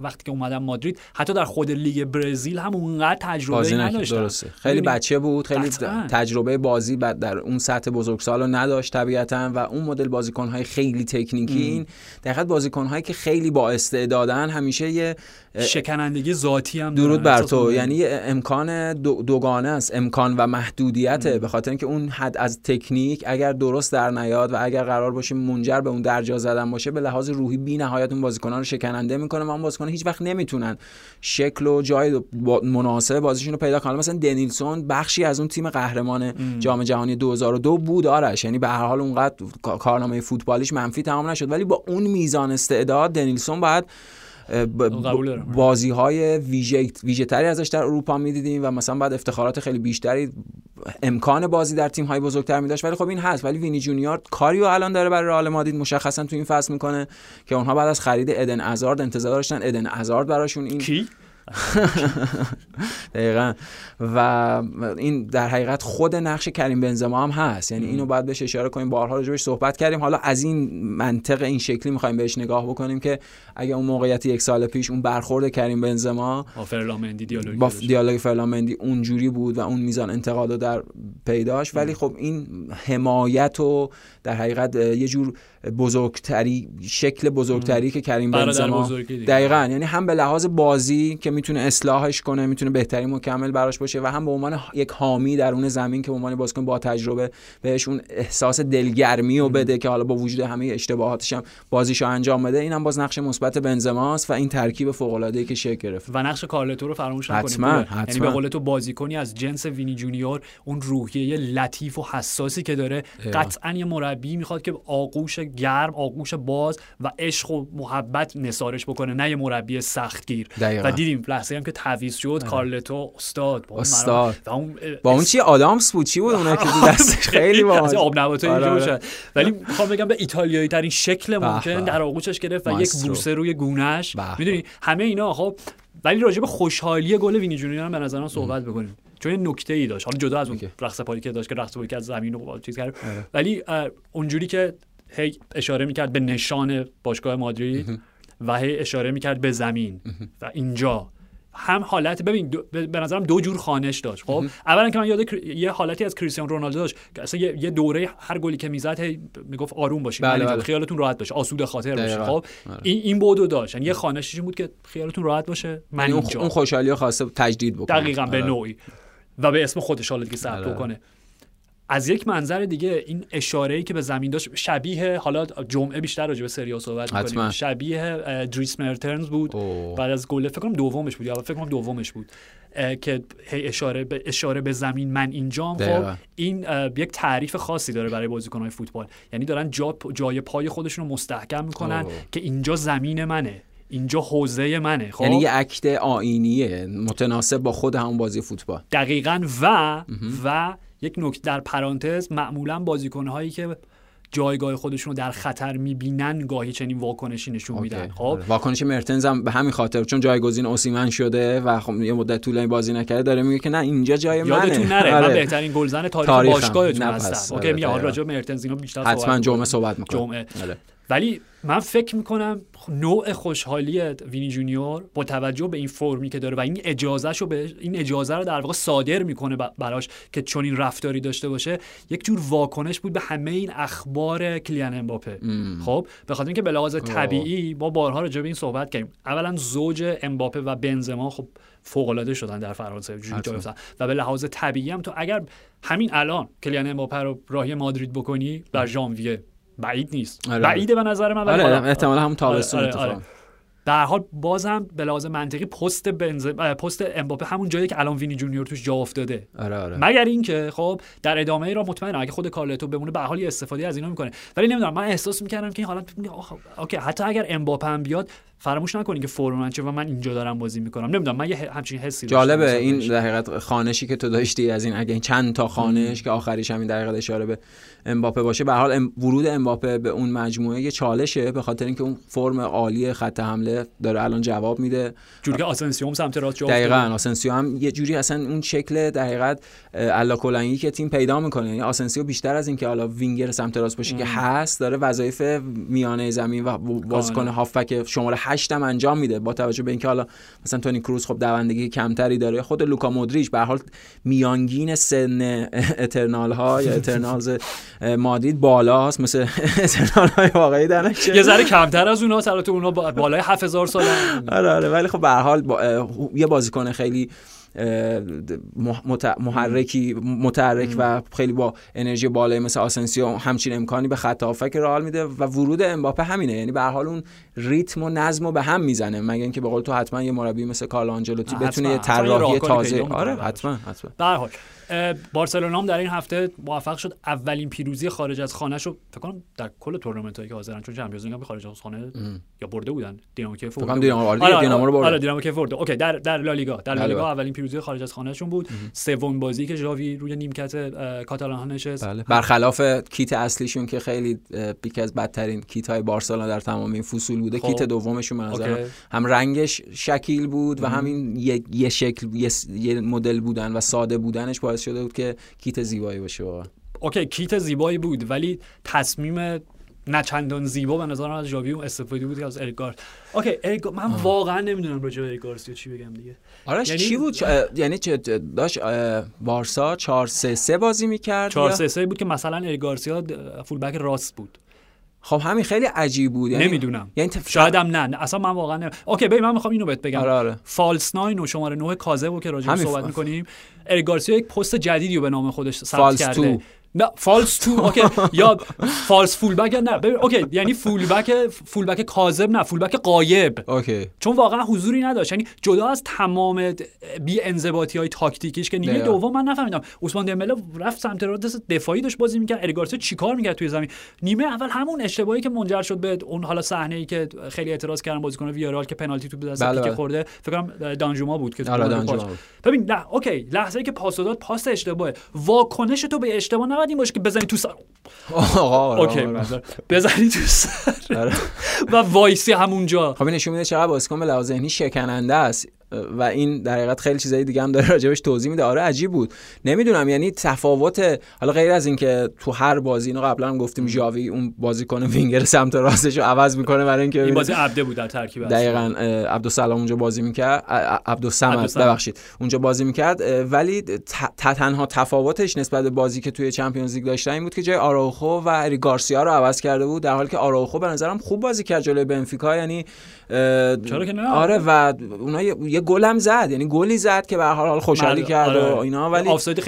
وقتی که اومدم مادرید حتی در خود لیگ برزیل هم اونقدر تجربه نداشت، خیلی بچه بود، خیلی تجربه بازی در اون سطح بزرگسالو نداشت طبیعتا، و اون مدل بازیکن‌های خیلی تکنیکی، این دقیقاً بازیکن‌هایی که خیلی با استعدادن، همیشه یه شکنندگی ذاتی هم درود بر تو، یعنی امکان دوگانه است، امکان و محدودیت، به خاطر اینکه اون حد از تکنیک اگر درست در نیاد و اگر قرار باشه منجر به اون درجا زدن باشه، به لحاظ روحی بی‌نهایت اون بازیکن‌ها رو شکننده می‌کنه و اون بازیکن‌ها هیچ وقت نمیتونن شکل و جای مناسب بازیشون رو پیدا کنن. مثلا دنیلسون بخشی از اون تیم قهرمان جام جهانی 2002 بود آرش، یعنی به هر حال اونقدر کارنامه فوتبالیش منفی تمام نشد، ولی با اون میزان استعداد دنیلسون باید بازی های ویژه تری ازش در اروپا میدیدیم و مثلا بعد افتخارات خیلی بیشتری، امکان بازی در تیم های بزرگتر میداشت. ولی خب این هست، ولی وینی جونیور کاریو الان داره برای رئال مادرید مشخصا تو این فصل میکنه که اونها بعد از خرید ادن هازارد انتظار داشتن ادن هازارد براشون این کی دقیقاً و این در حقیقت خود نقش کریم بنزما هم هست، یعنی اینو باید بهش اشاره کنیم، بارها راجع بهش صحبت کردیم. حالا از این منطق این شکلی می‌خوایم بهش نگاه بکنیم که اگه اون موقعیت یک سال پیش، اون برخورد کریم بنزما با فرلامندی، دیالوگ فرلامندی اونجوری بود و اون میزان انتقادو در پیداش، ولی خب این حمایت و در حقیقت یه جور بزرگتری، شکل بزرگتری که کریم بنزما دقیقاً، یعنی هم به لحاظ بازی که میتونه اصلاحش کنه، میتونه بهترین مکمل براش باشه، و هم به عنوان یک حامی درون زمین که به عنوان بازیکن با تجربه بهش اون احساس دلگرمی رو بده که حالا با وجود همه اشتباهاتش هم بازیشو انجام بده. اینم باز نقش مثبت بنزماست و این ترکیب فوق العاده ای که شکل گرفت و نقش کارلتو رو فراموش نکنیم، یعنی به قول تو بازیکنی از جنس وینی جونیور، اون روحیه لطیف و حساسی که داره قطعاً یه مربی میخواد که آغوش گرم، آغوش باز و عشق و محبت نثارش بکنه، نه یه مربی سختگیر. و دیدیم لحظه هم که تعویض شد کارلتو استاد و اون با اون چی آدامس بود، چی بود اونایی که دستش خیلی باحال آب نباتایی جور شد، ولی میخوام بگم به ایتالیایی ترین شکل ممکن در آغوشش گرفت و یک بوسه روی گونهش. میدونی همه اینا. خب ولی راجع به خوشحالی گل وینی جونیور هم به نظرم صحبت بکنیم، چون نکته ای داشت، حالا جدا از اون رقص پاری که داشت که رقص پاری از زمین و چیز کرد، ولی اونجوری که هی اشاره میکرد به نشان باشگاه مادرید و هی اشاره میکرد به زمین و اینجا هم حالت، ببین به نظرم دو جور خانش داشت. خب اولا که من یاد یه حالتی از کریستیانو رونالدو داشت که اصلا یه دوره هر گلی که میزد میگفت آروم باشین، خیالتون راحت باشه، آسوده خاطر باشین. خب این بودو داشت، یعنی یه خانشی بود که خیالتون راحت باشه، من اینجا اون خوشحالیو خواسته تجدید بکنه دقیقاً به نوعی و به اسم خودش حالتی ثبت کنه. از یک منظر دیگه این اشاره‌ای که به زمین داشت شبیه، حالا جمعه بیشتر راجع به سری آ صحبت می‌کنیم، شبیه دریس مرتنز بود بعد از گل فکر کنم دومش بود که اشاره به زمین، من اینجام. خب این یک تعریف خاصی داره برای بازیکن‌های فوتبال، یعنی دارن جای پای خودشون رو مستحکم می‌کنن که اینجا زمین منه، اینجا حوزه منه. خب یعنی یه عکت آیینیه متناسب با خود همون بازی فوتبال دقیقاً. و یک نکته در پرانتز، معمولا بازیکن‌هایی که جایگاه خودشون رو در خطر می‌بینن گاهی چنین واکنشی نشون میدن. خب واکنش مرتنز هم به همین خاطر، چون جایگزین اوسیمن شده و خب یه مدت طولانی بازی نکرده، داره میگه که نه اینجا جای منه، یادتون نره من بهترین گلزن تاریخ باشگاهتون هستم. اوکی میگم راجع به مرتنز اینو بیشتر صحبت حتما جمعه صحبت می‌کنم، ولی من فکر میکنم نوع خوشحالی وینی جونیور با توجه به این فرمی که داره و این اجازه رو در واقع صادر میکنه براش که چون این رفتاری داشته باشه، یک جور واکنش بود به همه این اخبار کلیان امباپه. خب به خاطر اینکه به لحاظ طبیعی ما بارها راجع به این صحبت کردیم، اولا زوج امباپه و بنزما خب فوق العاده شدن در فرانسه و به لحاظ طبیعی هم تو اگر همین الان کلیان امباپه رو راهی مادرید بکنی در ژانویه بعید نیست. بعیده به نظر من، ولی احتمالاً هم تابستون اتفاق. در حال بازم به لحاظ منطقی پست امباپه همون جایی که الان وینی جونیور توش جا افتاده. مگر اینکه خب در ادامه ای را مطمئنم اگه خود کارلتو بمونه به حال استفاده از اینا میکنه، ولی نمیدونم من احساس میکردم که این حالت اوکی، حتی اگر امباپه هم بیاد فراموش نکنید که فرمان چه و من اینجا دارم بازی میکنم. نمیدونم من یه همچین حسی داشتم. جالبه این در حقیقت خانشی که تو داشتی از این، اگه این چند تا خانش که آخریش همین در حقیقت اشاره به امباپه باشه، به هر حال ورود امباپه به اون مجموعه یه چالشه، به خاطر اینکه اون فرم عالی خط حمله داره الان جواب میده، جوری که آسنسیو سمت راست جواب دقیقاً آسنسیو هم یه جوری اصلا اون شکل در حقیقت الاکلنگی که تیم پیدا میکنه، یعنی آسنسیو بیشتر از اینکه حالا وینگر سمت راست باشه که هست، داره وظایف میانه زمین و بازیکن هافبک شماره 8 هم انجام میده، با توجه به اینکه حالا مثلا تونی کروس خب دوندگی کمتری داره، خود لوکا مودریچ به هر حال میانگین سن اترنال ها یا اترنالز مادرید بالاست، مثل اترنال های واقعی درنش یه ذره کمتر از اونها، البته اونها بالای 7000 سالن. آره ولی خب به هر حال یه بازیکن خیلی محرک و خیلی با انرژی بالایی مثل آسنسیو همچین امکانی به خط هافک رئال میده و ورود امباپه همینه، یعنی به هر حال اون ریتم و نظمو به هم میزنه، مگه اینکه به قول تو حتما یه مربی مثل کارلو آنجلوتی بتونه یه طراحی تازه. آره حتما. به هر حال بارسلونا هم در این هفته موفق شد اولین پیروزی خارج از خانه شو فکر کنم در کل تورنمنتایی که حاضرن، چون چمپیونز لیگ هم خارج از خانه یا برده بودن، دینامو کیف فکر کنم دینامو رو برد. آره دینامو کیف برد. اوکی در لالیگا اولین پیروزی خارج از خانه شون بود، سوم بازی که ژاوی روی نیمکت کاتالان ها نشست، برخلاف کیت اصلیشون که خیلی یکی از بدترین کیت‌های بارسلونا در تمام این فصول بوده، کیت دومشون به نظر هم رنگش شکیل بود و همین یه شکل یه مدل بودن و ساده بودنش باعث شده بود که کیت زیبایی باشه. اوکی کیت زیبایی بود ولی تصمیم نه چندان زیبا به نظر من از ژاوی استفاده بود که از اریگارد. اوکی من واقعا نمیدونم راجع به اریگارسیو چی بگم دیگه. آره یعنی چی بود؟ یعنی داشت بارسا 4-3-3 بازی می‌کرد، 4-3-3 بود که مثلا اریگارسیو فول بک راست بود. خب همین خیلی عجیب بود، یعنی نمیدونم، یعنی شاید هم نه اصلا من واقعا اوکی ببین من میخوام اینو بهت بگم. آره. فالس 9 و شماره 9 کازهو که راجع به صحبت می‌کنیم، اریگارسیو یک پست جدیدی رو به نام خودش ثبت کرده. نه فالس تو اوکی یا فالس فول بک نه ببین اوکی یعنی فول بک کاذب نه فول بک غایب اوکی، چون واقعا حضوری نداشت، یعنی جدا از تمام بی انضباطی‌های تاکتیکیش که نیمه دوم من نفهمیدم عثمان دمبله رفت سمت راست دفاعی داشت بازی می‌کرد، اریگارسیو چیکار می‌کرد توی زمین؟ نیمه اول همون اشتباهی که منجر شد به اون حالا صحنه‌ای که خیلی اعتراض کردن بازیکن ویارال که پنالتی توپ دست پیک خورده، فکر کنم دانجوما بود که ببین نه اوکی لحظه‌ای که پاسو داد پاس اشتباهه، واکنش تو به اشتباه این باشه که بزنی تو سر آقا اوکی بزنی تو سر و وایسی همونجا. خب این نشون میده چقدر بازیکن به لحاظ ذهنی شکننده است و این در حقیقت خیلی چیزای دیگه هم داره راجبش توضیح میده. آره عجیب بود، نمیدونم یعنی تفاوت، حالا غیر از این که تو هر بازی اینو قبلا هم گفتیم ژاوی اون بازیکن وینگر سمت راستش رو عوض میکنه برای اینکه این بازی عبده بود در ترکیب دقیقاً عبدالسلام اونجا بازی میکرد، عبدالصمد ببخشید اونجا بازی میکرد، ولی تنها تفاوتش نسبت به بازی که توی چمپیونز لیگ داشتن این بود که جای آراوخو و اریگارسیا رو عوض کرده بود، در حالی که آراوخو به نظرم خوب بازی کرد جلوی بنفیکا، یعنی چرا که نه آره و اونها گلم زد، یعنی گلی زد که به هر حال خوشحالی کرد و اینا، ولی آفساید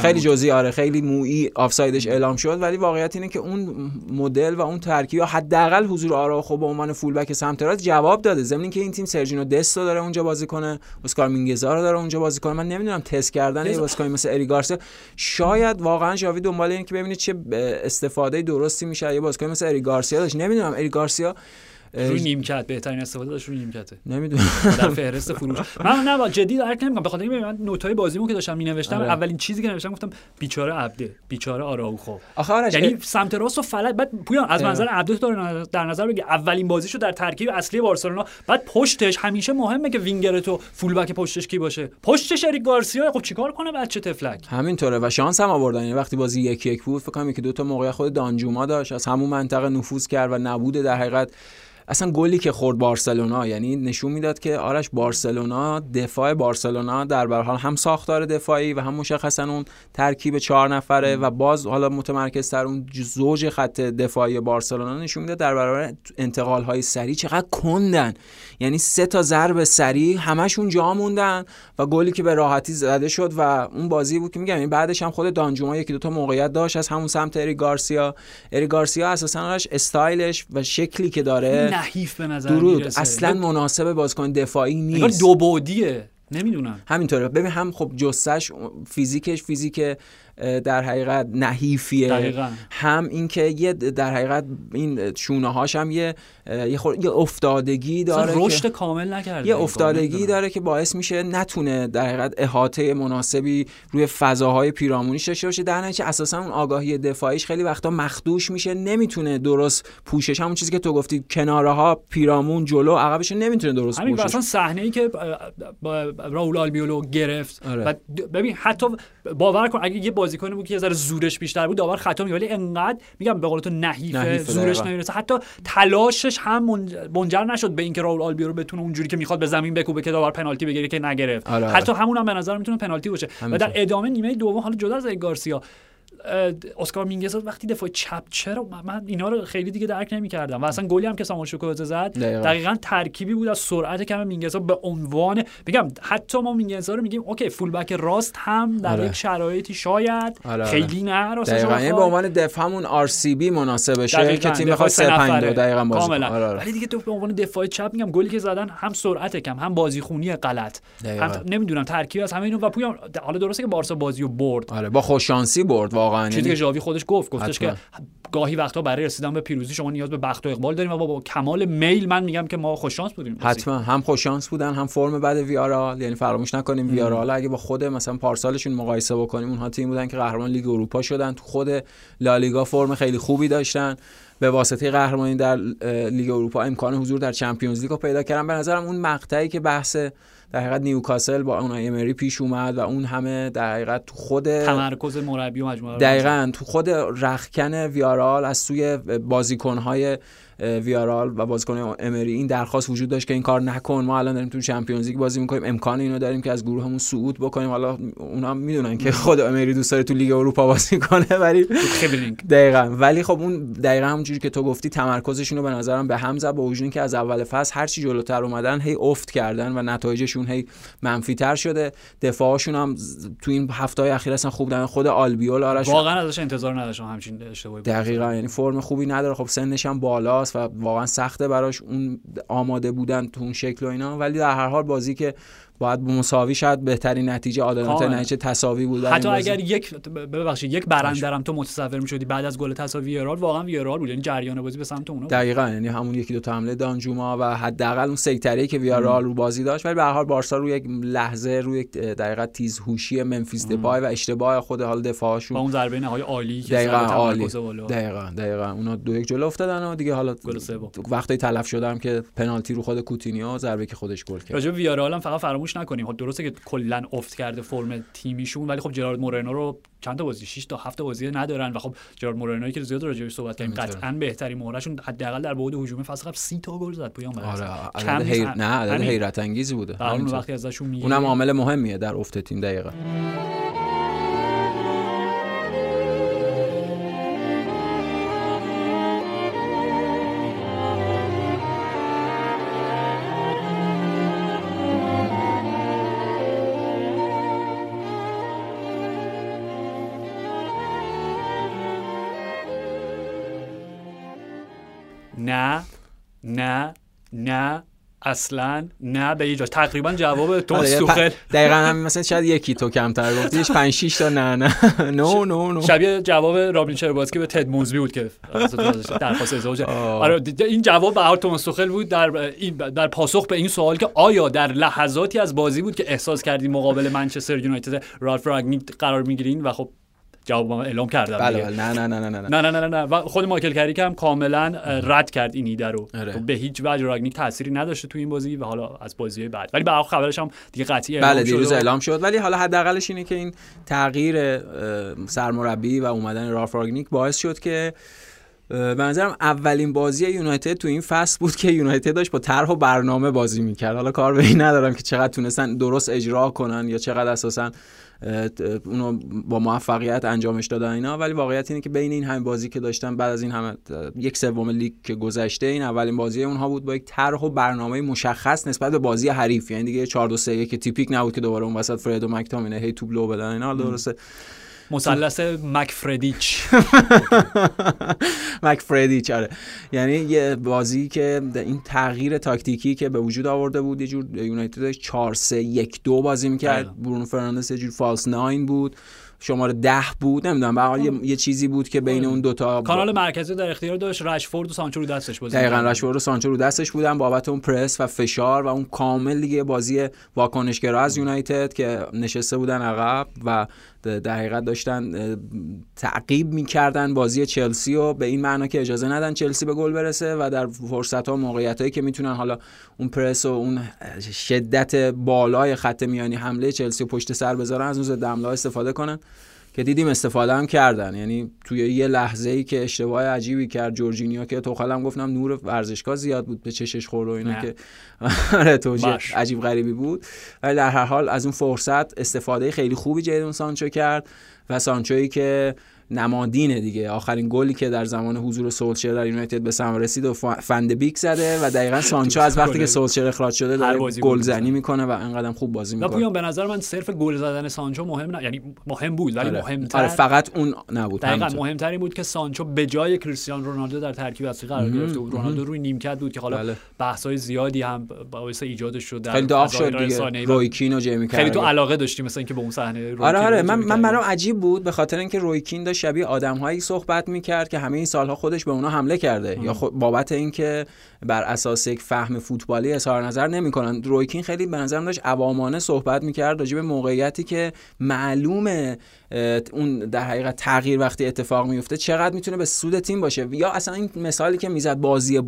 خیلی جزئی آره خیلی موئی آفسایدش اعلام شد، ولی واقعیت اینه که اون مدل و اون ترکیب حداقل حضور آراوخو به عنوان فول بک سمت راست جواب داده، ضمن اینکه این تیم سرجینو دستو داره اونجا بازی کنه، اسکار مینگزا رو داره اونجا بازی کنه. من نمیدونم تست کردن یه بازیکن مثل اریگارسیو، شاید واقعا ژاوی دنبال اینه که ببینه چه استفاده درستی میشه یه بازیکن مثل اریگارسیو داشت. نمیدونم اریگارسیو روی نیمکت بهترین استفاده داشت، روی نیمکته نمیدونم در فهرست فروش من جدی درک نمیکنم، بخاطر اینکه من نوت‌های بازیمون که داشتم مینوشتم اولین چیزی که نوشتم گفتم بیچاره عبده، بیچاره آراوخو، یعنی سمت راستو فلج. بعد پویان از منظر عبده تو در نظر بگی اولین بازیشو در ترکیب اصلی بارسلونا، بعد پشتش همیشه مهمه که وینگر تو فول بک پشتش کی باشه، پشتش اریگارسیا خب چیکار کنه بچه تفلک همینطوره و شانس هم آوردن، یعنی وقتی بازی 1-1 بود فکر کنم یکی دو تا موقعیت خود دانجوما داشت از همون منطقه نفوذ کرد و نبود در حقیقت اصلا گلی که خورد بارسلونا، یعنی نشون میداد که آرش بارسلونا دفاع بارسلونا در هر حال هم ساختار دفاعی و هم مشخصا اون ترکیب 4 نفره و باز حالا متمرکزتر اون زوج خط دفاعی بارسلونا نشون میده در برابر انتقال های سریع چقدر کندن، یعنی 3 تا ضربه سریع همشون جا موندن و گلی که به راحتی زده شد و اون بازی بود که میگم یعنی بعدش هم خود دانجوما یکی دو تا موقعیت داشت از همون سمت اریگارسیا اساسا آرش استایلش و شکلی که داره نحیف به نظر میرسه، اصلا مناسب بازیکن دفاعی نیست، دو بعدیه نمیدونم همینطوره. ببین هم خب جسش فیزیک در حقیقت نحیفیه دقیقا. هم اینکه یه در حقیقت این شونه هاش هم یه افتادگی داره، رشد کامل نکرده، یه افتادگی داره که باعث میشه نتونه در حقیقت احاطه مناسبی روی فضاهای پیرامونیش داشته باشه، در نتیجه اساسا اون آگاهی دفاعیش خیلی وقتا مخدوش میشه، نمیتونه درست پوشش همون چیزی که تو گفتی کناره ها پیرامون جلو عقبش نمیتونه درست پوشش. مثلا صحنه ای که راول آلبیولو گرفت و ببین حتی باور کن اگه یه بازیکن بود که یه ذره زورش بیشتر بود داور خطا می‌کنه، ولی انقدر میگم به قول تو نحیفه زورش نمیرسه، حتی تلاشش هم منجر نشد به اینکه راول آلبیو رو بتونه اونجوری که میخواد به زمین بکوبه که داور پنالتی بگیره که نگرفت. حتی همون هم به نظر میتونه پنالتی باشه. و در ادامه نیمه دوم حالا جدا از اریگارسیا اسکار مینگز وقتی دفاع چپ، چرا من اینا رو خیلی دیگه درک نمی‌کردم. و اصلا گلی هم که ساموئل شوکوزه زد دقیقاً ترکیبی بود از سرعت کم مینگز به عنوان بگم، حتی ما مینگز رو میگیم اوکی فول بک راست هم در یک شرایطی شاید خیلی نه راستش دقیقاً به عنوان دف همون آر سی بی مناسب شه که تیم بخواد 352 دقیقاً بازی کنه، ولی دیگه تو به عنوان دفاع چپ میگم گلی که زدن هم سرعت کم، هم بازیخونی غلط، هم نمیدونم ترکیب از همه اینو و پویان. حالا درسته که بارسا بازیو برد، آره با خوششانسی برد واقعا، چیزی که ژاوی خودش گفتش که گاهی وقتا برای رسیدن به پیروزی شما نیاز به بخت و اقبال داریم و با کمال میل من میگم که ما خوششانس بودیم. حتما هم خوششانس بودن، هم فرم بعد ویارال، یعنی فراموش نکنیم ویارال اگه با خود مثلا پارسالشون مقایسه بکنیم اونها تیم بودن که قهرمان لیگ اروپا شدن، تو خود لالیگا فرم خیلی خوبی داشتن، به واسطه قهرمانی در لیگ اروپا امکان حضور در چمپیونز لیگ رو پیدا کردن. به نظرم اون مقطعی که بحث در حقیقت نیوکاسل با اون ایمری پیش اومد و اون همه در حقیقت تو خود تمرکز مربی و مجموعه دقیقاً تو خود رختکن ویارال از سوی بازیکن‌های ویارال و بازیکن‌های امری این درخواست وجود داشت که این کار نکن، ما الان داریم تو چمپیونز لیگ بازی می‌کنیم، امکان اینو داریم که از گروهمون صعود بکنیم. حالا اونا میدونن که خود امری دوست داره تو لیگ اروپا بازی کنه، ولی دقیقاً ولی خب اون دقیقاً همونجوری که تو گفتی تمرکزشون رو به نظرم به هم زد، با وجود اینکه از اول فصل هر چی جلوتر اومدن هی افت کردن و نتایجشون هی منفی‌تر شده، دفاعشون هم تو این هفته‌های اخیر اصلا خوب دادن، خود آلبیول آرش واقعا ازش انتظار نداشتم همچین اشتباهی دقیقاً، یعنی فرم خوبی نداره، خب سنش هم بالاست و واقعا سخته براش اون آماده بودن تو اون شکل و اینا، ولی در هر حال بازی که باید به مساوی شاید بهترین نتیجه عادلانه نتیجه تساوی بود، حتی اگر یک برندرم تو متصور می‌شدی بعد از گل تساوی ویارال واقعا ویارال بود، یعنی جریان بازی به سمت اونها دقیقاً، یعنی همون یکی دو تا حمله دانجوما و حداقل اون سیطره‌ای که ویارال رو بازی داشت، ولی به هر حال بارسا روی یک لحظه روی یک دقیقاً تیزهوشی منفیس دپای و اشتباه خود حال دفاعشون با اون ضربه نهایی عالی که تمرکز بالا دقیقاً اونا 2-1 جلو افتادن و دیگه حالا وقتی تلف شدم که پنالتی رو خود کوتینیو ضربه که خودش گل کرد. راجع به ویارال هم فقط فراموش نکنیم، خب درسته که کلا افت کرده فرم تیمیشون، ولی خب جرارد مورنو رو چند تا بازی 6 تا 7 تا بازی ندارن و خب جرارد مورنویی که زیاد راجعش صحبت کردیم قطعاً بهترین مهرشون حداقل در بعد هجوم فصل قبل 30 تا گل زد پویان. نه عدد حیرت انگیزی بوده اون وقتی ازشون میگه، اونم عامل مهمیه در افت تیم دقیقاً. نه اصلا نه به اینجا تقریبا جواب تو سوخل دقیقاً همین، مثلا شاید یکی تو کمتر گفتیش 5-6 تا نه شبیه جواب رابین چرباسکی به تد موزبی بود که درخواست ازدواج. آره این جواب به تو سوخل بود در پاسخ به این سوال که آیا در لحظاتی از بازی بود که احساس کردیم مقابل منچستر یونایتد رالف راگنیک قرار میگیرین و خب جواب اعلام کردم. بله نه و خود مایکل کریک هم کاملا رد کرد این ایده رو، به هیچ وجه راگنیک تأثیری نداشته تو این بازی و حالا از بازی بعد، ولی بعد خبرش هم دیگه قطعی اعلام شد. بله دیروز اعلام شد، ولی حالا حداقلش اینه که این تغییر سرمربی و اومدن رالف راگنیک باعث شد که به نظرم اولین بازی یونایتد تو این فصل بود که یونایتد داشت با طرح و برنامه بازی میکرد. حالا کار به این ندارم که چقدر تونستن درست اجرا کنن یا چقدر اساسا اونو با موفقیت انجامش دادن اینا، ولی واقعیت اینه که بین این همین بازی که داشتن بعد از این همه یک سوم لیگ که گذشته، این اولین بازی اونها بود با یک طرح و برنامه مشخص نسبت به بازی حریف، یعنی دیگه 4-2-3-1 تیپیک نبود که دوباره اون وسط فرید و مک‌تامینه هی توپ لو بدن اینا. درسته مثلث مکفردیچ مکفردیچ آره، یعنی یه بازی که این تغییر تاکتیکی که به وجود آورده بود، یه جور یونایتد 4-3-1-2 بازی میکرد، برونو فرناندز یه جور فالس 9 بود، شماره 10 بود، نمیدونم به حال یه چیزی بود که بین اون دوتا کانال مرکزی در اختیار داشت. رشفورد و سانچو رو دستش بودن، دقیقاً رشفورد و سانچو رو دستش بودن بابت اون پرس و فشار و اون کامل دیگه بازی واکنشگرا از یونایتد که نشسته بودن عقب و در حقیقت داشتن تعقیب می‌کردن بازی چلسی رو، به این معنا که اجازه ندن چلسی به گل برسه و در فرصت‌ها و موقعیتایی که میتونن حالا اون پرس و اون شدت بالای خط میانی حمله چلسی رو پشت سر بذارن، از اون ضد حمله استفاده کنن که دیدیم استفاده هم کردن. یعنی توی یه لحظه‌ای که اشتباه عجیبی کرد جورجینیو که تو خالم گفتم نور ورزشگاه زیاد بود به چشش خورد و اینا که توجیه عجیب غریبی بود، ولی در هر حال از اون فرصت استفاده خیلی خوبی جیدون سانچو کرد و سانچویی که نمادینه دیگه. آخرین گلی که در زمان حضور سولشر در یونایتد به ثمر رسید و فندبیک زده و دقیقاً سانچو از وقتی که سولشر اخراج شده داره گلزنی میکنه و انقدرم خوب بازی میکنه. پویان به نظر من صرف گل زدن سانچو مهم نه، یعنی مهم بود ولی مهمتر فقط اون نبود. دقیقاً مهمتر این بود که سانچو به جای کریستیانو رونالدو در ترکیب اصلی قرار گرفت. رونالدو روی نیمکت بود که حالا بحث‌های زیادی هم باعث ایجادش شد در رسانه‌ای روی کین و جیمی کارگر. خیلی تو علاقه داشتیم مثلا اینکه به اون صحنه. آره من برام عجیب بود به خاطر اینکه روی کین داشت شبیه آدم‌هایی صحبت می‌کرد که همه این سال‌ها خودش به اونا حمله کرده یا بابت اینکه بر اساس یک فهم فوتبالی اظهار نظر نمی‌کنن. روی کین خیلی به نظرم داشت عوامانه صحبت می‌کرد راجع به موقعیتی که معلومه اون در حقیقت تغییر وقتی اتفاق میفته چقدر میتونه به سود تیم باشه، یا اصلا این مثالی که میزد بازی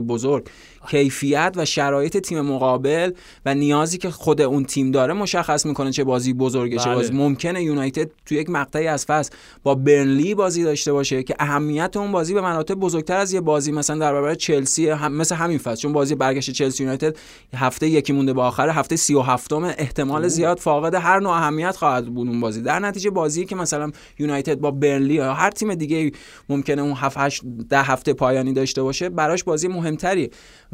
بزرگ کیفیت و شرایط تیم مقابل و نیازی که خود اون تیم داره مشخص میکنه چه بازی بزرگه چه بازی. ممکنه یونایتد تو یک مقطعی از فصل با برنلی بازی داشته باشه که اهمیت اون بازی به مراتب بزرگتر از یه بازی مثلا در برابر چلسی مثل همین فصل، چون بازی برگشت چلسی یونایتد هفته یکی مونده به آخر هفته 37 احتمال زیاد فاقد هر نوع اهمیت خواهد بود اون بازی. در نتیجه بازی که مثلا یونایتد با برنلی یا هر تیم دیگه ممکنه اون 7 8 10 هفته پایانی داشته باشه براش بازی مهمتری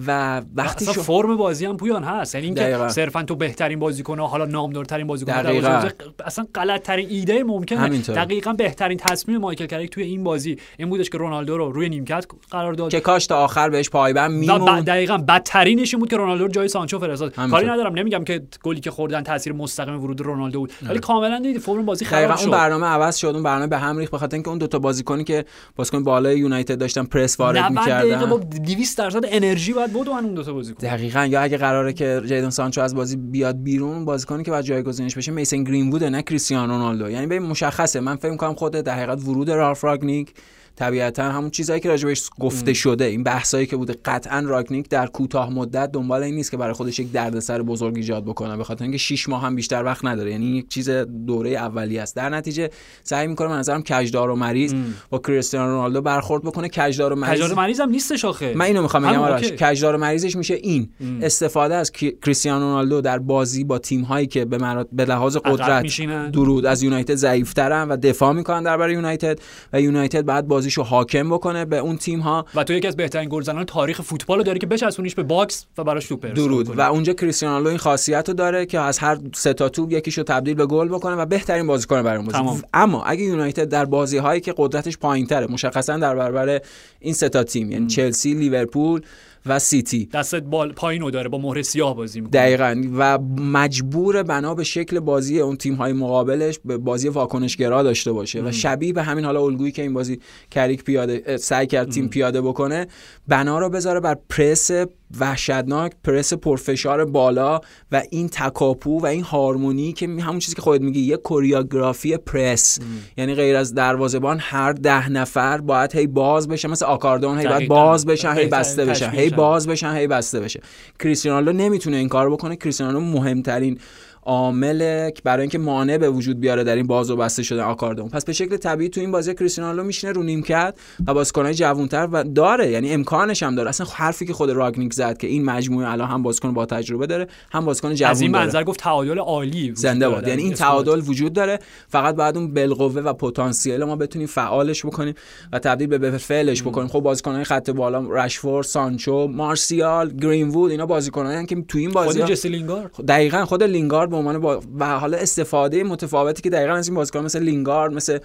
و وقتی اصلا فرم بازی هم پویان هست، یعنی اینکه صرفا تو بهترین بازیکن ها حالا نامدارترین بازیکن دروازه اصلا غلط‌ترین ایده ممکنه. دقیقاً بهترین تصمیم مایکل کریک توی این بازی این بودش که رونالدو رو روی نیمکت قرار داد که کاش تا آخر بهش پایبند میموند. دقیقاً بدترینش این بود که رونالدو رو جای سانچو فرستاد. کاری ندارم، نمیگم که گلی که خوردن تاثیر مستقیم ورود رونالدو بود ولی کاملاً دیدی فرم بازی خراب شد. اون برنامه عوض شد، اون برنامه به هم ریخت به خاطر اینکه اون دو تا بازیکنی که بازیکن بالای یونایتد داشتن پرس وارد می‌کردن 200% انرژی بعد بود اون دو تا بازیکن. دقیقاً، یا اگه قراره که جیدن سانچو از بازی بیاد بیرون بازیکنی که بعد جایگزینش بشه میسن گرین‌وود نه کریستیانو رونالدو. یعنی به مشخصه من فکر می‌کنم خود در حقیقت ورود رالف راگنیک طبیعتاً همون چیزایی که راجبش گفته شده، این بحثایی که بوده، قطعاً راگنیک در کوتاه مدت دنبال این نیست که برای خودش یک دردسر بزرگ ایجاد بکنه به خاطر اینکه 6 ماه هم بیشتر وقت نداره، یعنی یک چیز دوره اولیه است. در نتیجه سعی می‌کنه به نظرم کجدار و مریض با کریستیانو رونالدو برخورد بکنه. کجدار و مریض هم نیستش آخه. من اینو می‌خوام بگم آراش، کجدار و مریضش میشه این استفاده از کریستیانو رونالدو در بازی با تیم‌هایی که به لحاظ قدرت درود از یونایتد ضعیف‌ترن و دفاع می‌کنن در برابر یونایتد و یونایتد بعد شو حاکم بکنه به اون تیم ها و تو یکی از بهترین گلزنان تاریخ فوتبال رو داره که بچسبونیش به باکس و براش توپ برسونه درود بکنه. و اونجا کریستیانو این خاصیت رو داره که از هر سه تا توپ یکیشو تبدیل به گل بکنه و بهترین بازیکن برای اون بازی. اما اگه یونایتد در بازی هایی که قدرتش پایین‌تره مشخصا در برابر این سه تا تیم یعنی چلسی، لیورپول و سیتی دست بال پایینو داره با مهر سیاه بازی می‌کنه دقیقاً و مجبور بنا به شکل بازی اون تیم‌های مقابلش به بازی واکنشگرا داشته باشه و شبیه به همین حالا الگویی که این بازی کریک پیاده سعی کرد تیم پیاده بکنه بنا رو بذاره بر پرس وحشتناک، پرس پرفشار بالا و این تکاپو و این هارمونی که همون چیزی که خودت میگی یه کوریوگرافی پرس یعنی غیر از دروازه‌بان هر 10 نفر باید هی باز بشه، مثل آکاردون هی باید باز بشن هی بسته بشن هی باز بشن هی بسته بشه. کریستیانو نمیتونه این کارو بکنه. کریستیانو مهمترین عامل برای اینکه مانع به وجود بیاره در این باز و بسته شدن آکاردون. پس به شکل طبیعی تو این بازی کریستیانو میشینه رو نیمکت و بازیکن‌های جوان‌تر و داره، یعنی امکانش هم داره. اصلا حرفی که خود راگنیک زد که این مجموعه الان هم بازیکن با تجربه داره هم بازیکن جوان داره. از این منظر گفت تعادل عالی زنده باد، یعنی این تعادل وجود داره، فقط باید اون بالقوه و پتانسیل ما بتونیم فعالش بکنیم و تبدیل به فعلش بکنیم. خب بازیکن‌های خط بالا رشفورد، سانچو، مارسیال، گرین‌وود اینا بازیکن‌هایی که تو این بازی خود لینگارد و حالا استفاده متفاوتی که دقیقاً از این بازیکن مثل لینگارد، مثل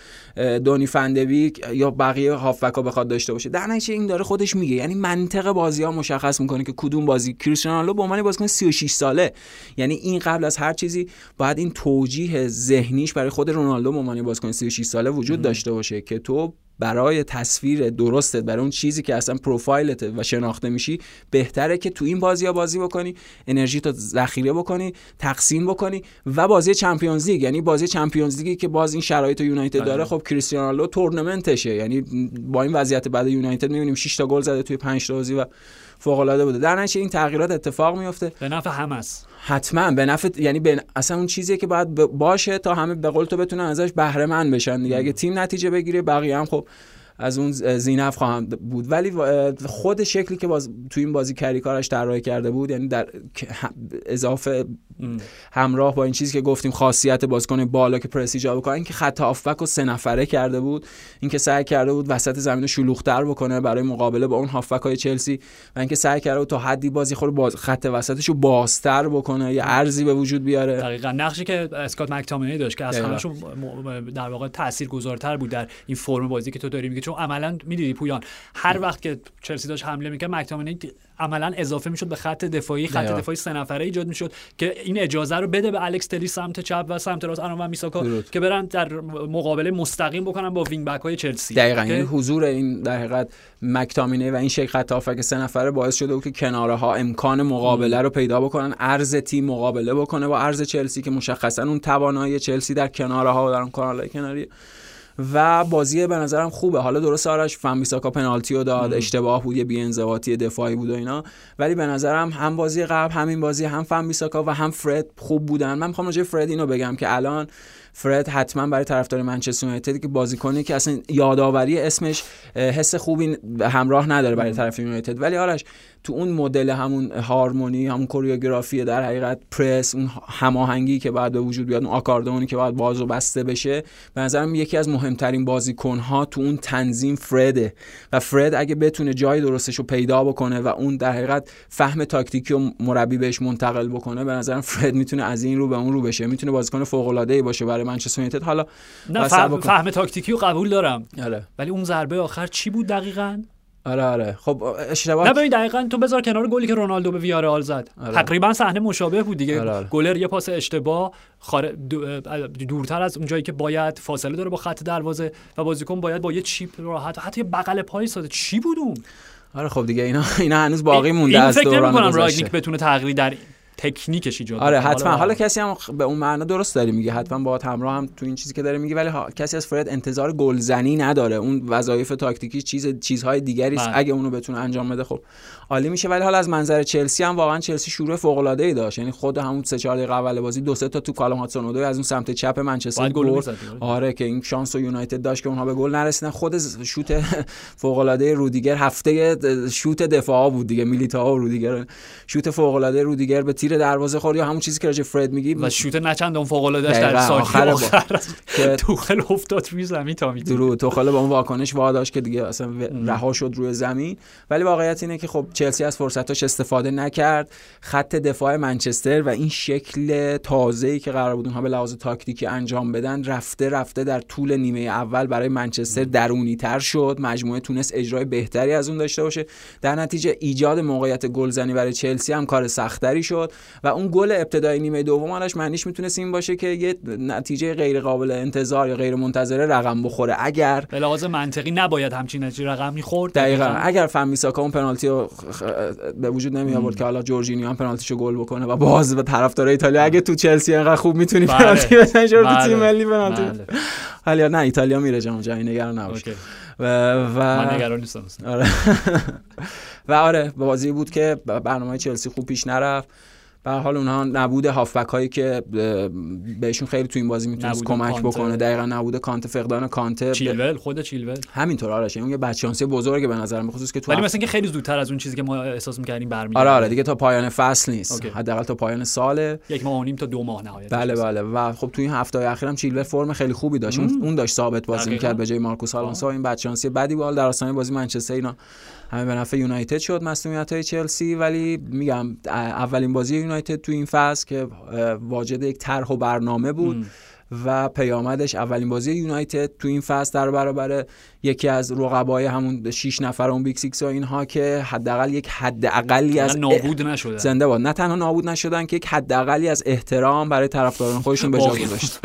دونی فندویک یا بقیه هافبک‌ها بخواد داشته باشه. در نتیجه این داره خودش میگه، یعنی منطق بازی‌ها مشخص میکنه که کدوم بازی. کریستیانو رونالدو به عنوان بازیکن 36 ساله، یعنی این قبل از هر چیزی باید این توجیه ذهنیش برای خود رونالدو به عنوان بازیکن 36 ساله وجود داشته باشه که تو برای تصویر درستت برای اون چیزی که اصلا پروفایلت و شناخته میشی بهتره که تو این بازی‌ها بازی بکنی، انرژیتو ذخیره بکنی، تقسیم بکنی و بازی چمپیونز لیگ، یعنی بازی چمپیونز لیگی که باز این شرایط یونایتد داره. خب کریستیانو رونالدو تورنمنتشه، یعنی با این وضعیت بعد یونایتد می‌بینیم 6 تا گل زده توی 5 تا بازی و فوق‌العاده بوده. در نتیجه این تغییرات اتفاق میفته به نفع همه است، حتما به نفع، یعنی اصلا اون چیزیه که باید باشه تا همه به قول تو بتونن ازش بهره مند بشن دیگه. اگه تیم نتیجه بگیره بقیه هم خب از اون زینف خواهد بود. ولی خود شکلی که باز تو این بازی کاریکارش طراحی کرده بود، یعنی در اضافه همراه با این چیزی که گفتیم خاصیت بازیکن بالا که پرسی جا بکنه، این که خط هافبک رو سه نفره کرده بود، این که سعی کرده بود وسط زمین رو شلوغ‌تر بکنه برای مقابله با اون هافبک‌های چلسی، و اینکه سعی کرده بود تا حدی بازی خود خط وسطش رو بازتر بکنه، یه ارزی به وجود بیاره. دقیقاً نقشی که اسکات مک‌تامینی داشت که از همشون در واقع تاثیرگذارتر بود در این فرم بازی که تو داری میگی، چون عملاً می‌دیدی پویان هر وقت که چلسی داشت حمله می‌کرد مک‌تامینی عملاً اضافه می‌شد به خط دفاعی، خط دفاعی سه نفره ایجاد می‌شد که این اجازه رو بده به الکس تلی سمت چپ و سمت راست آنو و میساکا که برن در مقابله مستقیم بکنن با وینگ بک‌های چلسی. دقیقاً این حضور این در حقیقت مک‌تامینی و این شکل خط هافک سه نفره باعث شده بود که کناره‌ها امکان مقابله رو پیدا بکنن، ارز تیم مقابله بکنه با ارز چلسی که مشخصا اون توانایی چلسی در کناره‌ها و در اون کانال‌های کناری و بازی به نظرم خوبه. حالا درست آرش فامبیساکا پنالتی رو داد، اشتباه بود، یه بی‌انضباطی دفاعی بود و اینا، ولی به نظرم هم بازی قبل همین بازی هم فامبیساکا و هم فرد خوب بودن. من می‌خوام راجع فرد اینو بگم که الان فرد حتما برای طرفدار منچستر یونایتد که بازیکنی که اصلا یادآوری اسمش حس خوبی همراه نداره برای طرف یونایتد، ولی آرش تو اون مدل همون هارمونی، همون کوریوگرافی در حقیقت پرس، اون هماهنگی که باید به وجود بیاد، اون آکاردئونی که باید باز و بسته بشه، به نظرم یکی از مهمترین بازیکن‌ها تو اون تنظیم فرده و فرد اگه بتونه جای درستش رو پیدا بکنه و اون در حقیقت فهم تاکتیکی و مربی بهش منتقل بکنه، به نظرم فرد میتونه از این رو به اون رو بشه، میتونه بازیکن فوق‌العاده‌ای باشه برای منچستر یونایتد. حالا نه فهم تاکتیکی رو قبول دارم، ولی اون ضربه آخر چی بود دقیقاً؟ آره خب اشتباه نه ببین دقیقاً تو بذار کنار گلی که رونالدو به ویارال زد، تقریبا صحنه مشابه بود دیگه. گلر یه پاس اشتباه دورتر از اون جایی که باید، فاصله داره با خط دروازه و بازیکن باید با یه چیپ راحت، حتی یه بغل پای ساده چی بود اون. آره خب دیگه اینا هنوز باقی مونده از دوران گذشته. راگنیک بتونه تغییری در تکنیکش ایجاد کنه. آره حتما. حالا کسی هم به اون معنا درست داری میگه، حتما باهات همراه هم تو این چیزی که داره میگه، ولی کسی از فرد انتظار گلزنی نداره. اون وظایف تاکتیکی چیزهای دیگری است، اگه اونو بتونه انجام بده خب عالی میشه. ولی حالا از منظر چلسی هم واقعا چلسی شروع فوق العاده ای داشت، یعنی خود همون 3 4 دقیقه اول بازی دو سه تا تو کالوم هاتسون اودوی از اون سمت چپ منچستر گل. آره که این شانس یونایتد داشت که اونها به گل نرسیدن. خود شوت فوق العاده رودیگر، هفته شوت دفاعا بود دیگه، میلیتائو رودیگر شوت فوق العاده رودیگر به تیر دروازه خورد، یا همون چیزی که راجع فرد میگی و شوت نچندان فوق العاده اش در ساحه که توخل افتاد روی زمین تا میگیره درو توخل با اون واکنش واداشت که دیگه اصلا رها شد روی زمین. ولی واقعیت اینه که خب چلسی از فرصتاش استفاده نکرد، خط دفاع منچستر و این شکل تازه‌ای که قرار بود اونها به لحاظ تاکتیکی انجام بدن رفته رفته در طول نیمه اول برای منچستر درونی‌تر شد، مجموعه تونست اجرای بهتری از اون داشته باشه، در نتیجه ایجاد موقعیت گلزنی برای چلسی هم کار سخت‌تری شد و اون گل ابتدای نیمه دومش معنیش میتونست این باشه که یه نتیجه غیر قابل انتظار یا غیر منتظره رقم بخوره. اگر به لحاظ منطقی نباید همچین نتیجه رقم می‌خورد. دقیقاً اگر فامبیساکا اون پنالتی رو به وجود نمی آورد که حالا جورجینیو هم پنالتیشو گل بکنه و باز به طرفدار ایتالیا، اگه تو چلسی انقدر خوب میتونی پنالتی بزنی چرا تو تیم ملی پنالتی حالا نه ایتالیا میره جام جهانی، نگران نباش. من نگران نیستم. آره و آره بازی بود که برنامه چلسی خوب پیش نرفت. به هر حال اونها نبود هافبک هایی که بهشون خیلی تو این بازی میتونست کمک بکنه، دقیقاً نبود کانته، فقدان کانته، چیلول خود چیلول همینطور آرش، اون یه بچانسی بزرگه به نظر من، خصوص که تو ولی مثلا که خیلی زودتر از اون چیزی که ما احساس می‌کردیم برمیاد. آره دیگه تا پایان فصل نیست، حداقل تا پایان سال، 1.5 تا 2 ماه نهایتا. بله و خب تو این هفته‌های اخیرم چیلول فرم خیلی خوبی داشت، اون داشت ثابت بازی می‌کرد به جای مارکوس آلونسو. این بچانسی بعدی بال در آستانه بازی منچستر اینا همه به نفع یونایتد شد، مسئولیت‌های چلسی. ولی میگم اولین بازی یونایتد تو این فصل که واجد یک طرح و برنامه بود و پیامدش اولین بازی یونایتد تو این فصل در برابر یکی از رقبای همون 6 نفر اون بیگ سیکس و اینها که حداقل یک حداقلی از نابود نشدن، زنده باد. نه تنها نابود نشدن که یک حداقلی از احترام برای طرفداران خودشون به جا گذاشت.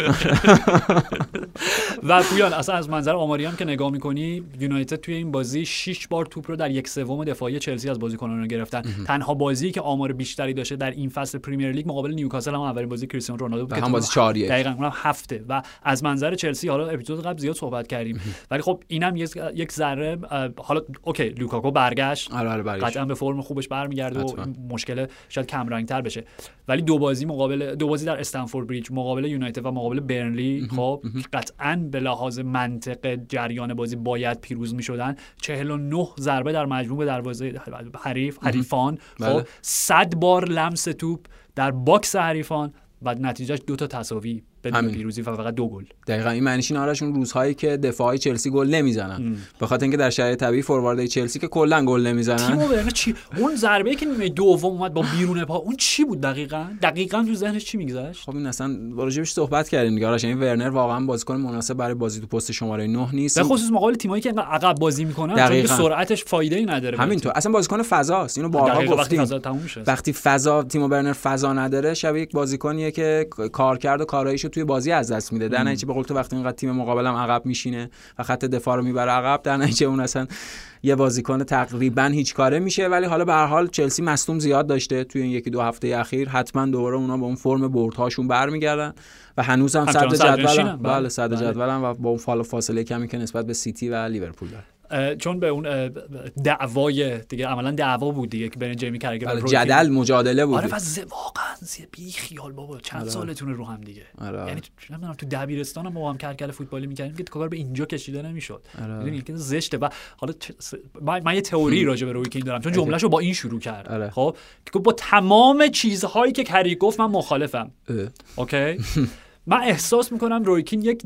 و پویان اصلا از منظر آماری هم که نگاه می‌کنی، یونایتد توی این بازی 6 بار توپ رو در 1/3 دفاعی چلسی از بازیکنان گرفتن. تنها بازی که آمار بیشتری داشته در این فصل پریمیر لیگ مقابل نیوکاسل هم اولین بازی کریستیانو رونالدو بود که هم بازی 4-1 دقیقاً، اونم رفته و از منظر چلسی، حالا اپیزود قبل زیاد صحبت کردیم ولی خب اینم یک ذره، حالا اوکی لوکاکو برگشت، قطعا به فرم خوبش برمیگرده و مشکل شاید کم رنگ تر بشه، ولی دو بازی در استنفورد بریج مقابل یونایتد و مقابل برنلی، خب قطعا به لحاظ منطق جریان بازی باید پیروز می‌شدن. 49 ضربه در مجموع به دروازه حریفان، خب 100 بار لمس توپ در باکس حریفان و نتیجهش 2 تا تساوی بدون پیروزی و فقط 2 گل. دقیقاً این معنیش اینه آرش، اون روزهایی که دفاعای چلسی گل نمیزنن، به خاطر اینکه در شرایط طبیعی فورواردای چلسی که کلا گل نمیزنن. تیمو چی؟ اون ضربه‌ای که نیمه دوم اومد با بیرون پا، اون چی بود دقیقاً تو ذهنش چی میگذشت؟ خب این اصلا راجعش صحبت کردیم دیگه آرش، این ورنر واقعاً بازیکن مناسب برای بازی تو پست شماره 9 نیست، به خصوص مقابل تیمایی که انقدر عقب بازی میکنن، چون سرعتش فایده‌ای نداره. همینطور اصلا بازیکن فضاست، اینو بارها گفتیم، وقتی فضا تیمو ورنر فضا نداره شبیه یک بازیکنیه که کارکرد و کاراییشو توی بازی از دست میده. در نتیجه به قول تو وقتی اینقدر تیم مقابلم عقب میشینه و خط دفاع رو میبره عقب، در نتیجه اون اصلا یه بازیکن تقریبا هیچ کاره میشه. ولی حالا به هر حال چلسی مصدوم زیاد داشته توی این یکی دو هفته اخیر، حتما دوباره اونا به اون فرم بردهاشون برمیگردن و هنوزم صدر جدولن. بله صدر جدولن و با اون فاصله کمی که نسبت به سیتی و لیورپول دارن، چون به اون دعوای دیگه عملا دعوا بود دیگه که بین جیمی کارگر و جدل مجادله بود. آره واقعا بی خیال بابا، چند سالتون رو هم دیگه، یعنی نمیدونم تو دبیرستان هم با هم کرکل فوتبالی میکردیم که کار به اینجا کشیده نمیشد، میدونی که زشته. و حالا من یه تئوری راجع به روی کین دارم، چون جملهشو با این شروع کرد، خب که با تمام چیزهایی که کاری گفت من مخالفم. اوکی من احساس میکنم روی کین یک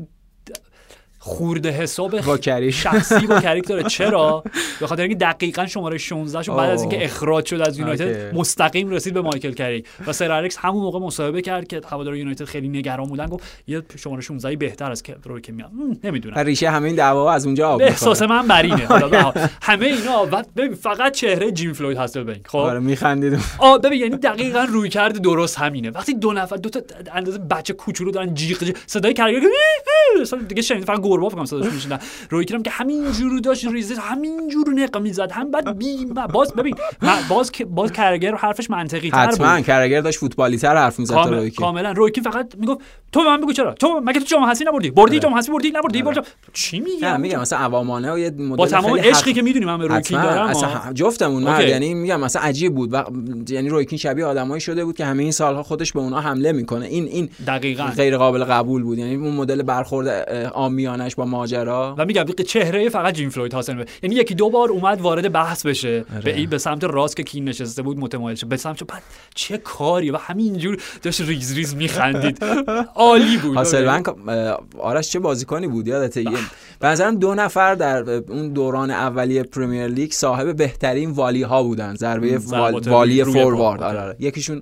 خورده حساب شخصی با کریک داره. چرا؟ به خاطر اینکه دقیقاً شماره 16 شون بعد از اینکه اخراج شد از یونایتد مستقیم رسید به مایکل کریک و سر الکس همون موقع مصاحبه کرد که هواداران یونایتد خیلی نگران بودن، گفت یه شماره 16 بهتر از روی که میاد. نمیدونم ریشه همه این دعوا از اونجا آب میخوره، احساس من برینه. حالا همه اینا ببین فقط چهره جیم فلوید هاستلبنک، خب آره میخندید. ببین یعنی دقیقاً روی کرد درست همینه، وقتی دو نفر دو تا اندازه بچه کوچولو دارن جیغ صدای کریک دیگه شنید، فقط گربه فکر کنم صداش میشنن. روی کردم که همینجوری داشت ریزش همینجوری نق میزد، هم بعد باز کارگر حرفش منطقی تر بود، حتما کارگر داشت فوتبالی تر حرف میزد تا روی کی. کاملا روی کی فقط میگفت تو من بگو چرا تو مگه تو جام حسی نبردی؟ بردی جام حسی، بردی نبردی بردی. چی میگم مثلا عوامانه و یه مدل با تمام عشقی که میدونیم من به روی کی دارم مثلا جفتمون، نه یعنی میگم مثلا عجیب بود، یعنی روی کی شبیه آدمایی شده بود که همه این سالها خودش به اونها حمله میکنه. این دقیقاً غیر قابل قبول بود، یعنی اون مدل برخورد آمیانش با ماجرا. و میگم که چهره فقط جیم فلوید هاستلبنک، یعنی یکی دو بار اومد وارد بحث بشه به سمت راست که کین نشسته بود متمایل شه به سمت، بعد چه کاری و همینجور داشت ریز ریز میخندید. عالی بود هاستلبنک. آرش چه بازیکنی بود، یادته به نظرم دو نفر در اون دوران اولیه پرمیر لیگ صاحب بهترین والی ها بودن، ضربه والی فوروارد. آره یکیشون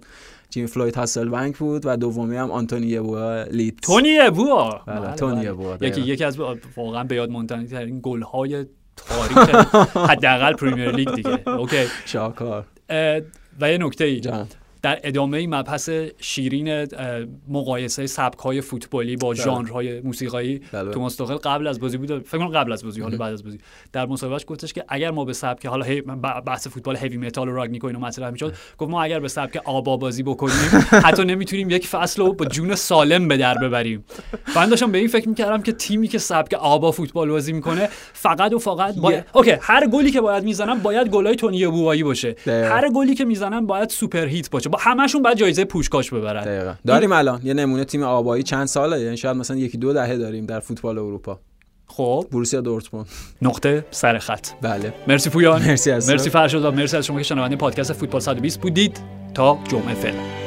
جیم فلوید هاستلبنک بود و دومی هم آنتونی ابوا لیدز. تونی ابوا یکی از واقعا به یاد ماندنی ترین گل‌های تاریخ حداقل پرمیر لیگ دیگه. اوکی شاکار. و یه نکته‌ای در ادامه این مبحث شیرین مقایسه سبک‌های فوتبالی با ژانرهای موسیقایی، توماس توخل قبل از بازی بود، فکر کنم قبل از بازی حالا بعد از بازی در مصاحبهش گفتش که اگر ما به سبک حالا بحث فوتبال هیوی متال و راگنیکو اینو مطرح می‌شد، گفت ما اگر به سبک آبا بازی بکنیم حتی نمیتونیم یک فصل رو با جون سالم به در ببریم. من داشتم به این فکر می‌کردم که تیمی که سبک آبا فوتبال بازی می‌کنه فقط اوکی هر گلی که باید می‌زنن باید گلای تونی بوایی باشه، هر گلی که می‌زنن باید سوپر هیت باشه، با همشون باید جایزه پوشکاش ببرن. دقیقاً داریم الان یه نمونه تیم آبایی چند ساله، یعنی شاید مثلا 1-2 دهه داریم در فوتبال اروپا. خب بوروسیا دورتموند نقطه سر خط. بله مرسی پویان، مرسی فرشاد و مرسی از شما که شنونده پادکست فوتبال 120 بودید. تا جمعه فعلا.